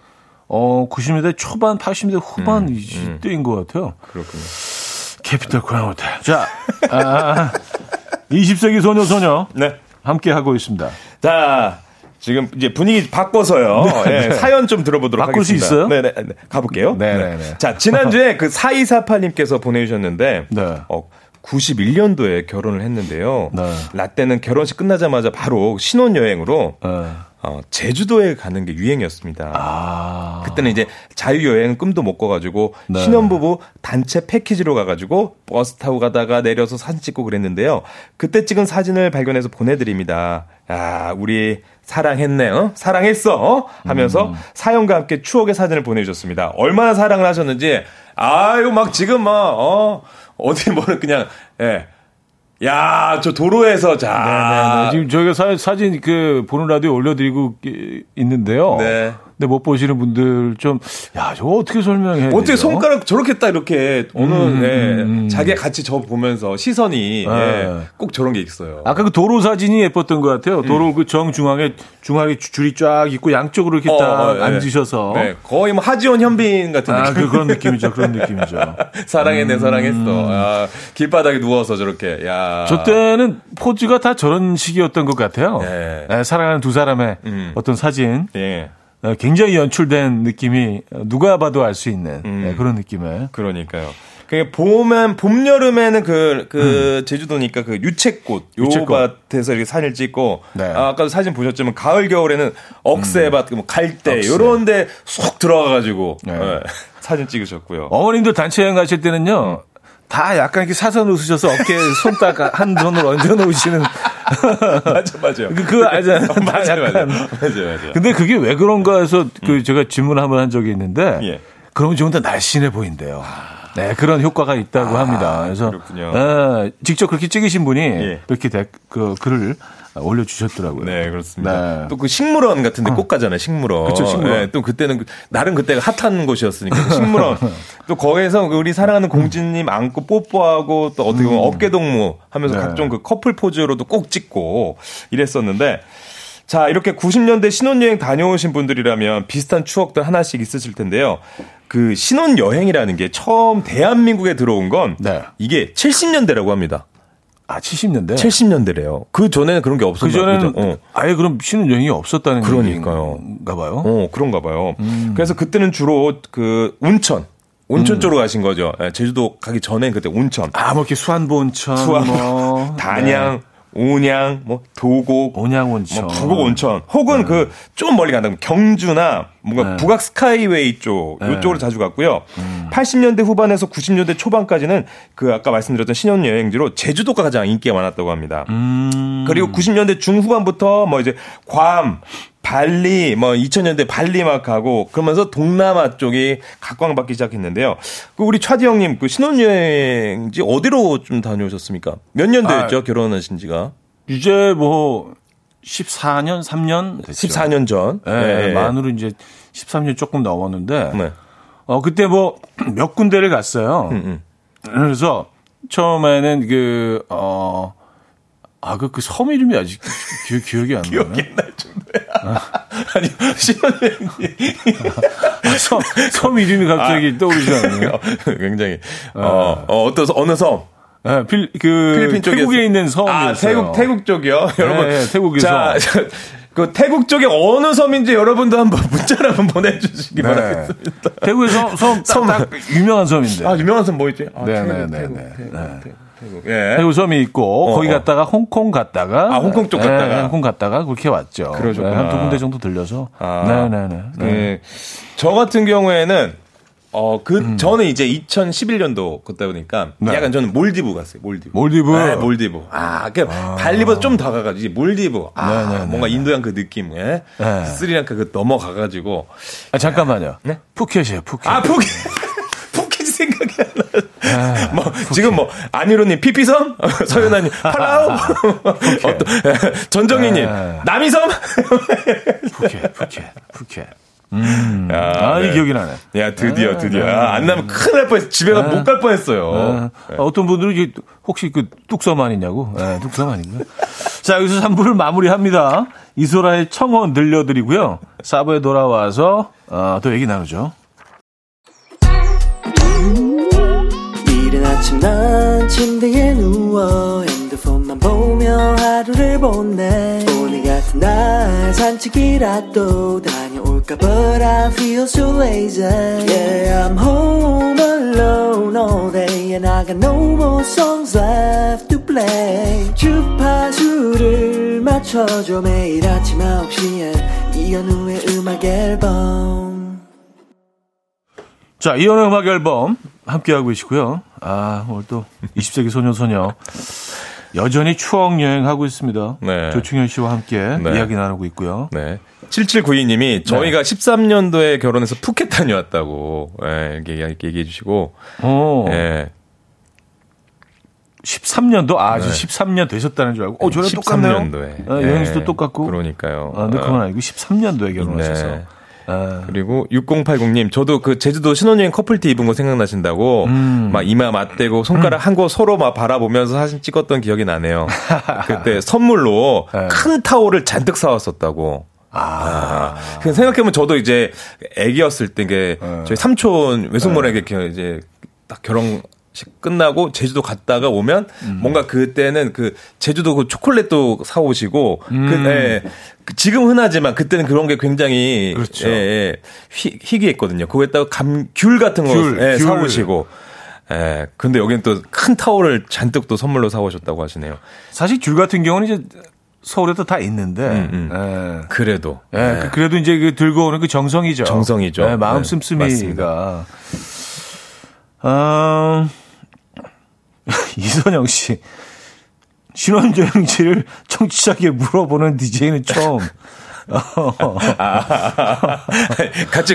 어, 구십 년대 초반, 팔십 년대 후반 음. 이때인 것 같아요. 그렇군요. 캐피탈 크라운 호텔. 자, 아, 이십 세기 소녀 소녀 네. 함께 하고 있습니다. 자. 지금 이제 분위기 바꿔서요. 네, 네. 사연 좀 들어보도록 바꿀 하겠습니다. 바꿀 수 있어요? 네네. 네. 가볼게요. 네네네. 네. 자, 지난주에 그 사이사팔님께서 보내주셨는데, 네. 어, 구십일 년도에 결혼을 했는데요. 네. 라떼는 결혼식 끝나자마자 바로 신혼여행으로, 네. 어, 제주도에 가는 게 유행이었습니다. 아. 그때는 이제 자유여행 꿈도 못 꿔가지고, 네. 신혼부부 단체 패키지로 가가지고, 버스 타고 가다가 내려서 사진 찍고 그랬는데요. 그때 찍은 사진을 발견해서 보내드립니다. 아, 우리, 사랑했네, 어? 사랑했어, 어? 하면서 음. 사연과 함께 추억의 사진을 보내주셨습니다. 얼마나 사랑을 하셨는지, 아유, 막 지금 막, 어, 어디 뭐를 그냥, 예. 야, 저 도로에서 자. 네네네. 지금 저희가 사, 사진 그, 보는 라디오에 올려드리고 있는데요. 네. 근데 못 보시는 분들 좀, 야, 저거 어떻게 설명해야 돼요? 어떻게 손가락 저렇게 딱 이렇게 오는, 음, 예, 음. 자기가 같이 저 보면서 시선이, 아, 예, 꼭 저런 게 있어요. 아까 그 도로 사진이 예뻤던 것 같아요. 도로 음. 그 정중앙에, 중앙에 줄이 쫙 있고 양쪽으로 이렇게 어, 딱 예. 앉으셔서. 네. 거의 뭐 하지원 현빈 같은 아, 느낌. 그, 그런 느낌이죠. 그런 느낌이죠. 사랑했네, 음. 사랑했어. 아, 길바닥에 누워서 저렇게, 야. 저 때는 포즈가 다 저런 식이었던 것 같아요. 네. 네, 사랑하는 두 사람의 음. 어떤 사진. 예. 굉장히 연출된 느낌이 누가 봐도 알 수 있는 음. 네, 그런 느낌에. 그러니까요. 그 봄엔 봄 여름에는 그그 그 음. 제주도니까 그 유채꽃, 유채꽃 요밭에서 이렇게 사진을 찍고 네. 아, 아까도 사진 보셨지만 가을 겨울에는 억새밭, 음. 뭐 갈대 억새. 이런데 쏙 들어가가지고 네. 네, 사진 찍으셨고요. 어머님도 단체 여행 가실 때는요. 음. 다 약간 이렇게 사선 웃으셔서 어깨에 손딱 한 손을 얹어 놓으시는. 맞아, 맞아. 그거 알잖아요. 맞아, 맞아. 맞아, 맞아. 근데 그게 왜 그런가 해서 그 제가 질문을 한번 한 적이 있는데. 예. 그러면 좀 더 날씬해 보인대요. 네, 그런 효과가 있다고 아, 합니다. 그래서 네, 직접 그렇게 찍으신 분이 예. 이렇게 데, 그 글을 올려주셨더라고요. 네, 그렇습니다. 네. 또 그 식물원 같은데 꼭 가잖아요, 식물원. 그렇죠, 식물원. 네, 또 그때는 나름 그때가 핫한 곳이었으니까 식물원. 또 거기에서 우리 사랑하는 공진님 안고 뽀뽀하고 또 어떻게 보면 음. 어깨 동무 하면서 네. 각종 그 커플 포즈로도 꼭 찍고 이랬었는데. 자, 이렇게 구십 년대 신혼여행 다녀오신 분들이라면 비슷한 추억들 하나씩 있으실 텐데요. 그 신혼여행이라는 게 처음 대한민국에 들어온 건 네. 이게 칠십 년대라고 합니다. 아, 칠십 년대? 칠십 년대래요. 그 전에는 그런 게 없었나요? 그 전에는 어. 아예 그럼 신혼여행이 없었다는 그러니까요. 건가 봐요. 어, 그런가 봐요. 음. 그래서 그때는 주로 그 온천. 온천 음. 쪽으로 가신 거죠. 제주도 가기 전엔 그때 온천. 아, 뭐 이렇게 수안보 온천. 수안보, 뭐. 단양. 네. 온양, 뭐 도곡, 온양 온천, 뭐 부곡 온천, 혹은 네. 그 좀 멀리 간다면 경주나 뭔가 네. 북악 스카이웨이 쪽 네. 이쪽으로 자주 갔고요. 음. 팔십 년대 후반에서 구십 년대 초반까지는 그 아까 말씀드렸던 신혼 여행지로 제주도가 가장 인기가 많았다고 합니다. 음. 그리고 구십 년대 중후반부터 뭐 이제 괌, 발리, 뭐 이천 년대 발리 막 가고 그러면서 동남아 쪽이 각광받기 시작했는데요. 그 우리 차디 형님 그 신혼여행지 어디로 좀 다녀오셨습니까? 몇 년도였죠? 아, 결혼하신 지가? 이제 뭐 십사 년, 삼 년 됐죠. 십사 년 전. 네, 네. 만으로 이제 십삼 년 조금 넘었는데 네. 어 그때 뭐 몇 군데를 갔어요. 음, 음. 그래서 처음에는 그 어 아, 그, 그 섬 이름이 아직 기, 기억이 안 나요. 기억이 안 날 정도야. 아. 아니, 신혼여행지. 아, 섬, 섬 이름이 갑자기 아, 떠오르잖아요. 굉장히. 아. 어, 어, 어떤, 어느 섬? 네, 필, 그, 필리핀 쪽에. 태국에 있는 섬이었어요. 아, 태국, 태국 쪽이요? 네, 여러분. 네, 태국에서. 자, 그 태국 쪽에 어느 섬인지 여러분도 한번 문자를 한번 보내주시기 네. 바라겠습니다. 태국에서 섬, 섬, 딱, 딱 유명한 섬인데. 아, 유명한 섬 뭐 있지? 아, 네네네. 네, 태국, 네, 태국, 네. 태국, 태국. 예. 태국 섬이 있고 어, 거기 갔다가 홍콩 갔다가 아 홍콩 쪽 갔다가 예, 홍콩 갔다가 그렇게 왔죠. 그러셨구나. 네, 한두 군데 정도 들려서. 아. 네네네. 네. 네. 저 같은 경우에는 어 그 음. 저는 이제 이천십일 년도 갔다 보니까 네. 약간 저는 몰디브 갔어요. 몰디브. 몰디브. 네, 몰디브. 아, 그 아. 발리보다 좀 더 가가지고 몰디브. 아, 네네네. 뭔가 인도양 그 느낌. 예. 네. 스리랑카 그 넘어가가지고. 아 잠깐만요. 네. 푸켓이에요. 푸켓. 아 푸켓. 생각이 안 나. 뭐 지금 뭐 안희로님 피피섬, 서윤아님 팔라우, 어떤 전정희님 남이섬. 푸켓, 푸켓, 푸켓. 음. 아, 네. 아, 기억이 나네. 야, 드디어, 드디어. 아, 안 나면 큰일 날 뻔했어. 집에 가 못 갈 뻔했어요. 아, 네. 어떤 분들은 혹시 그 뚝섬 아니냐고? 네, 뚝섬 아닌가? 자, 여기서 삼 부를 마무리합니다. 이소라의 청혼 들려드리고요. 사부에 돌아와서 어, 또 얘기 나누죠. 이른 아침 난 침대에 누워 핸드폰만 보며 하루를 보내. 오늘 같은 날 산책이라도 다녀올까 But I feel so lazy. Yeah, I'm home alone all day and I got no more songs left to play. 주파수를 맞춰줘. 매일 아침 아홉 시에 이현우의 음악 앨범. 자, 이현우의 음악 앨범 함께하고 계시고요. 아, 오늘 또 이십 세기 소녀소녀 여전히 추억여행하고 있습니다. 네. 조충현 씨와 함께 네. 이야기 나누고 있고요. 네. 칠칠구이 님이 저희가 네. 십삼 년도에 결혼해서 푸켓 다녀왔다고 네, 이렇게 얘기해 주시고 네. 십삼 년도? 아, 네. 십삼 년 되셨다는 줄 알고 어, 저랑 똑같네요. 십삼 년도에. 아, 여행지도 네. 똑같고. 그러니까요. 아, 근데 그건 아니고 십삼 년도에 결혼하셔서. 네. 아. 그리고 육공팔공 님, 저도 그 제주도 신혼여행 커플티 입은 거 생각나신다고 음. 막 이마 맞대고 손가락 음. 한 거 서로 막 바라보면서 사진 찍었던 기억이 나네요. 그때 선물로 네. 큰 타올을 잔뜩 사왔었다고. 아. 아. 생각해보면 저도 이제 애기였을 때 이게 네. 저희 삼촌 외숙모랑 이렇게 이제 딱 결혼 끝나고 제주도 갔다가 오면 음. 뭔가 그때는 그 제주도 그 초콜릿도 사오시고 음. 그, 예, 지금 흔하지만 그때는 그런 게 굉장히 그렇죠. 예, 예, 희, 희귀했거든요. 거기에다가 감, 귤 같은 거 귤, 예, 귤. 사오시고 예, 근데 여기는 또 큰 타올을 잔뜩 또 선물로 사오셨다고 하시네요. 사실 귤 같은 경우는 이제 서울에도 다 있는데 음, 음. 예. 그래도 예, 예. 그래도 이제 그 들고 오는 그 정성이죠. 정성이죠. 예, 마음 씀씀이가. 네, 아 이선영 씨, 신혼여행지를 청취자에게 물어보는 디제이는 처음. 아, 같이.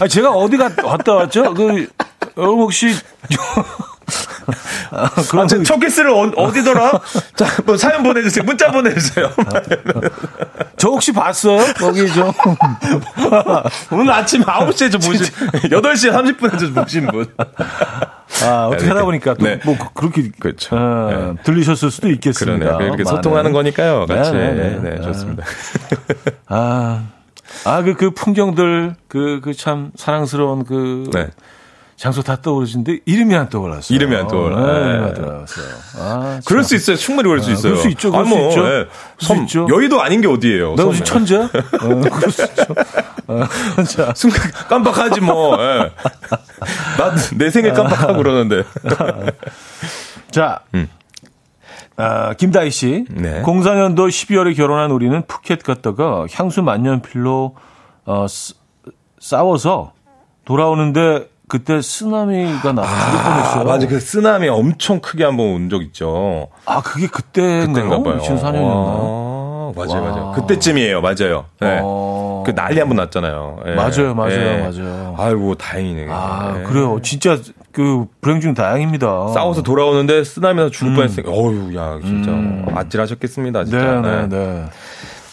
아, 제가 어디 갔다 왔다 왔죠? 그, 여러분 혹시. 아, 그럼 첫 키스를 어, 어디더라? 자, 뭐 사연 보내주세요. 문자 보내주세요. 저 혹시 봤어요? 거기 좀 오늘 아침 아홉 시에 좀 보신 여덟 시 삼십 분에 좀 보신 분. 아, 어떻게 하다 보니까 또 네. 뭐 그렇게 그렇죠. 어, 네. 들리셨을 수도 있겠습니다. 그러네요. 이렇게 소통하는 거니까요. 같이. 네, 네, 네, 네, 네. 좋습니다. 아, 아, 그, 그 풍경들, 그, 그 참 사랑스러운 그. 네. 장소 다 떠오르시는데 이름이 안 떠올랐어요. 이름이 안 떠올랐어요. 네. 아, 그럴 수 있어요. 충분히 그럴 수 있어요. 아, 그럴 수 있죠. 그럴 아, 뭐, 수 있죠. 네. 섬, 있죠. 여의도 아닌 게 어디예요? 나 무슨 천재? 어, 그럴 수 있죠. 아, 순간 깜빡하지 뭐. 네. 나 내 생일 깜빡하고 그러는데. 자, 음. 아, 김다희 씨. 네. 공사년도 십이월에 결혼한 우리는 푸켓 갔다가 향수 만년필로 어, 쓰, 싸워서 돌아오는데 그때 쓰나미가 나서 아, 맞아. 그 쓰나미 엄청 크게 한번 온 적 있죠. 아, 그게 그때인가요? 이천사 년이었나? 맞아요, 맞아요. 그때쯤이에요, 맞아요. 네. 그 난리 한번 났잖아요. 네. 맞아요, 맞아요, 네. 맞아요. 아이고, 다행이네. 아, 네. 그래요. 진짜 그 불행 중 다행입니다. 싸워서 돌아오는데 쓰나미나 죽을 음. 뻔했으니까. 어휴, 야, 진짜 음. 아찔하셨겠습니다, 진짜. 네, 네, 네.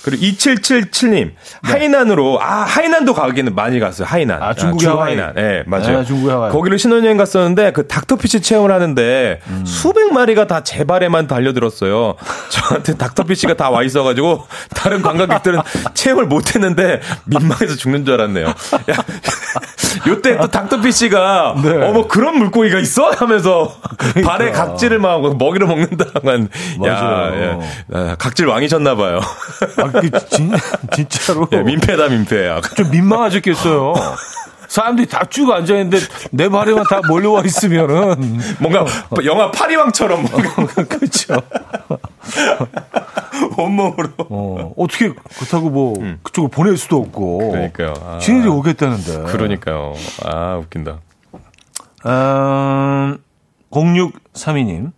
그리고 이칠칠칠 님 네. 하이난으로 아 하이난도 가기는 많이 갔어요. 하이난. 아 중국의 아, 하이난. 예, 네, 맞아요. 아, 중국의 하이난. 거기를 신혼여행 갔었는데 그 닥터피쉬 체험을 하는데 음. 수백 마리가 다 제 발에만 달려들었어요. 저한테 닥터피쉬가 다 와 있어가지고 다른 관광객들은 체험을 못했는데 민망해서 죽는 줄 알았네요. 야, 요때 또 닥터피쉬가 네. 어머 그런 물고기가 있어? 하면서 그러니까. 발에 각질을 막 먹이를 먹는다고 한. 야, 야, 각질 왕이셨나봐요. 아, 그, 진, 진짜로. 예, 민폐다, 민폐야. 좀 민망하셨겠어요. 사람들이 다 쭉 앉아있는데 내 발에만 다 몰려와 있으면은. 뭔가 영화 파리왕처럼. 그렇죠. 온몸으로. 어, 어떻게 그렇다고 뭐 음. 그쪽을 보낼 수도 없고. 그러니까요. 아, 지네들이 오겠다는데. 그러니까요. 아, 웃긴다. 음, 공육삼이 님.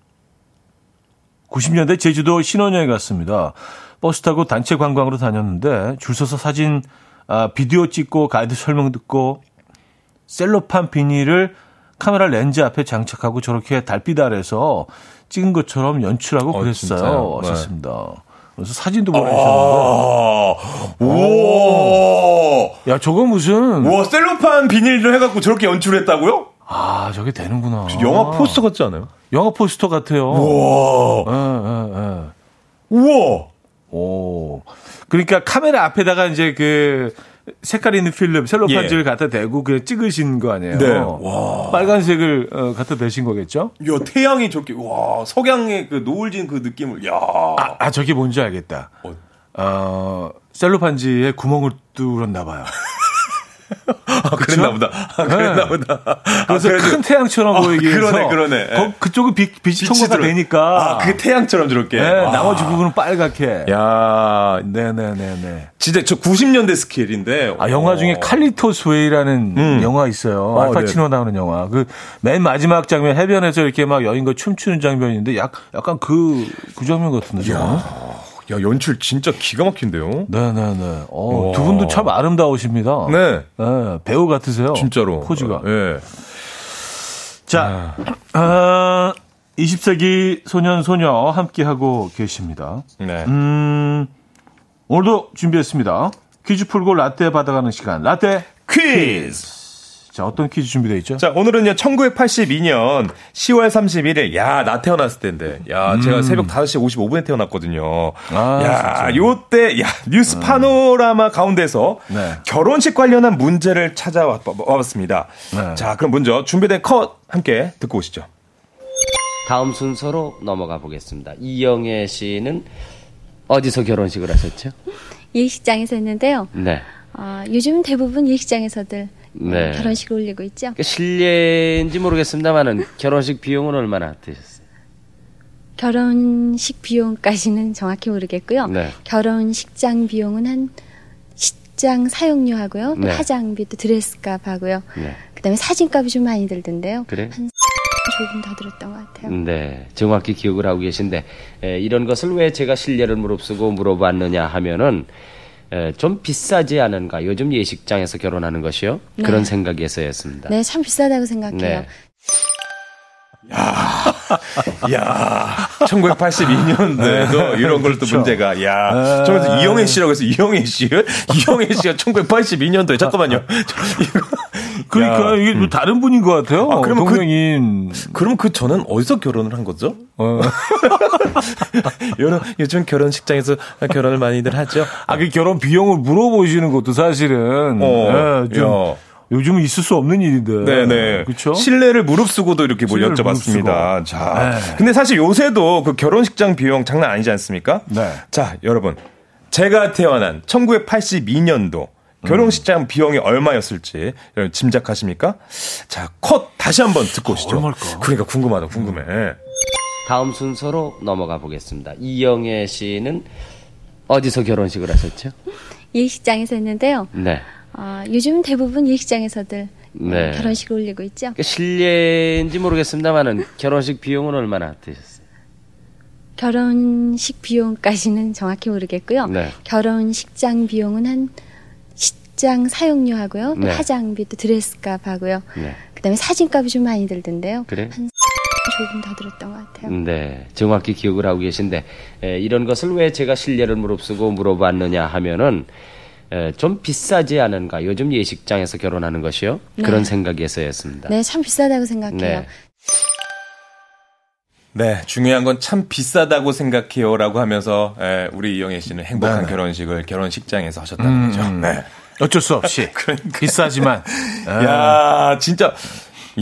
구십 년대 제주도 신혼여행 갔습니다. 버스 타고 단체 관광으로 다녔는데 줄 서서 사진, 아, 비디오 찍고 가이드 설명 듣고 셀로판 비닐을 카메라 렌즈 앞에 장착하고 저렇게 달빛 아래서 찍은 것처럼 연출하고 어, 그랬어요. 하셨습니다. 네. 그래서 사진도 보내주셨는데. 오. 야, 저거 무슨. 와, 셀로판 비닐을 해갖고 저렇게 연출했다고요? 아, 저게 되는구나. 영화 포스터 같지 않아요? 영화 포스터 같아요. 우와. 예, 예, 예. 우와. 오, 그러니까 카메라 앞에다가 이제 그 색깔 있는 필름, 셀로판지를 예. 갖다 대고 그 찍으신 거 아니에요? 네. 와. 빨간색을 어, 갖다 대신 거겠죠? 야, 태양이 저기 와 석양의 그 노을진 그 느낌을. 야. 아, 아 저게 뭔지 알겠다. 어, 어 셀로판지에 구멍을 뚫었나 봐요. 아, 그랬나 보다. 아, 그랬나 네. 보다. 그래서 아, 큰 태양처럼 아, 보이기 위해서. 그러네, 그러네. 거, 그쪽은 빛, 빛이, 빛이 통과가 들어. 되니까. 아, 그 태양처럼 저렇게. 네, 나머지 부분은 빨갛게. 야, 네네네네. 진짜 저 구십 년대 스케일인데. 아, 영화 중에 칼리토스 웨이라는 음. 영화 있어요. 아, 알파치노 나오는 영화. 그 맨 마지막 장면 해변에서 이렇게 막 여인과 춤추는 장면인데 약, 약간 그, 그 장면 같은데. 야, 연출 진짜 기가 막힌데요? 네네네. 어, 두 분도 참 아름다우십니다. 네. 네. 배우 같으세요. 진짜로. 포즈가. 예. 네. 자, 아, 이십 세기 소년, 소녀 함께하고 계십니다. 네. 음, 오늘도 준비했습니다. 퀴즈 풀고 라떼 받아가는 시간. 라떼 퀴즈! 퀴즈. 자, 어떤 퀴즈 준비되어 있죠? 자, 오늘은요, 천구백팔십이 년 시월 삼십일일. 야, 나 태어났을 때인데. 야, 음. 제가 새벽 다섯 시 오십오 분에 태어났거든요. 아, 야, 진짜. 요때, 야, 뉴스 음. 파노라마 가운데서 네. 결혼식 관련한 문제를 찾아와봤습니다. 네. 자, 그럼 먼저 준비된 컷 함께 듣고 오시죠. 다음 순서로 넘어가 보겠습니다. 이영애 씨는 어디서 결혼식을 하셨죠? 예식장에서 했는데요. 네. 어, 요즘 대부분 예식장에서들 네. 결혼식을 올리고 있죠. 실례인지 모르겠습니다만은 결혼식 비용은 얼마나 드셨어요? 결혼식 비용까지는 정확히 모르겠고요. 네. 결혼식장 비용은 한 식장 사용료하고요, 네. 화장비, 또 드레스값하고요. 네. 그다음에 사진값이 좀 많이 들던데요. 그래? 한 조금 더 들었던 것 같아요. 네, 정확히 기억을 하고 계신데 에, 이런 것을 왜 제가 실례를 무릅쓰고 물어봤느냐 하면은. 에, 좀 비싸지 않은가, 요즘 예식장에서 결혼하는 것이요. 네. 그런 생각에서였습니다. 네, 참 비싸다고 생각해요. 네. 야, 야, 천구백팔십이 년도에도 네. 이런 걸 또 문제가. 야, 저는 이영애 씨라고 해서 이영애 씨, 이영애 씨가 천구백팔십이 년도에 잠깐만요. 그러니까 야, 이게 음. 다른 분인 것 같아요. 아, 그러면 동명인. 그, 그럼 그 저는 어디서 결혼을 한 거죠? 어. 요즘 결혼식장에서 결혼을 많이들 하죠. 아, 그 결혼 비용을 물어보시는 것도 사실은 어, 네, 좀. 야. 요즘은 있을 수 없는 일인데. 네네. 그렇죠. 신뢰를 무릅쓰고도 이렇게 뭐 여쭤봤습니다. 자, 에이. 근데 사실 요새도 그 결혼식장 비용 장난 아니지 않습니까? 네. 자, 여러분, 제가 태어난 천구백팔십이 년도 결혼식장 음. 비용이 얼마였을지 짐작하십니까? 자, 컷 다시 한번 듣고 오시죠. 얼마일까? 그러니까 궁금하다, 궁금해. 다음 순서로 넘어가 보겠습니다. 이영애 씨는 어디서 결혼식을 하셨죠? 예식장에서 했는데요. 네. 아, 요즘 대부분 예식장에서들 네. 결혼식을 올리고 있죠. 실례인지 모르겠습니다만은 결혼식 비용은 얼마나 드셨어요? 결혼식 비용까지는 정확히 모르겠고요. 네. 결혼식장 비용은 한 식장 사용료 하고요. 네. 화장비, 또 드레스값 하고요. 네. 그다음에 사진값이 좀 많이 들던데요. 그래? 한 조금 더 들었던 것 같아요. 네, 정확히 기억을 하고 계신데 에, 이런 것을 왜 제가 실례를 무릅쓰고 물어봤느냐 하면은. 에, 좀 비싸지 않은가, 요즘 예식장에서 결혼하는 것이요. 네. 그런 생각에서였습니다. 네, 참 비싸다고 생각해요. 네, 네, 중요한 건 참 비싸다고 생각해요라고 하면서 에, 우리 이영애 씨는 행복한 네. 결혼식을 결혼식장에서 하셨다는 음, 거죠. 네, 어쩔 수 없이 그러니까. 비싸지만 야 진짜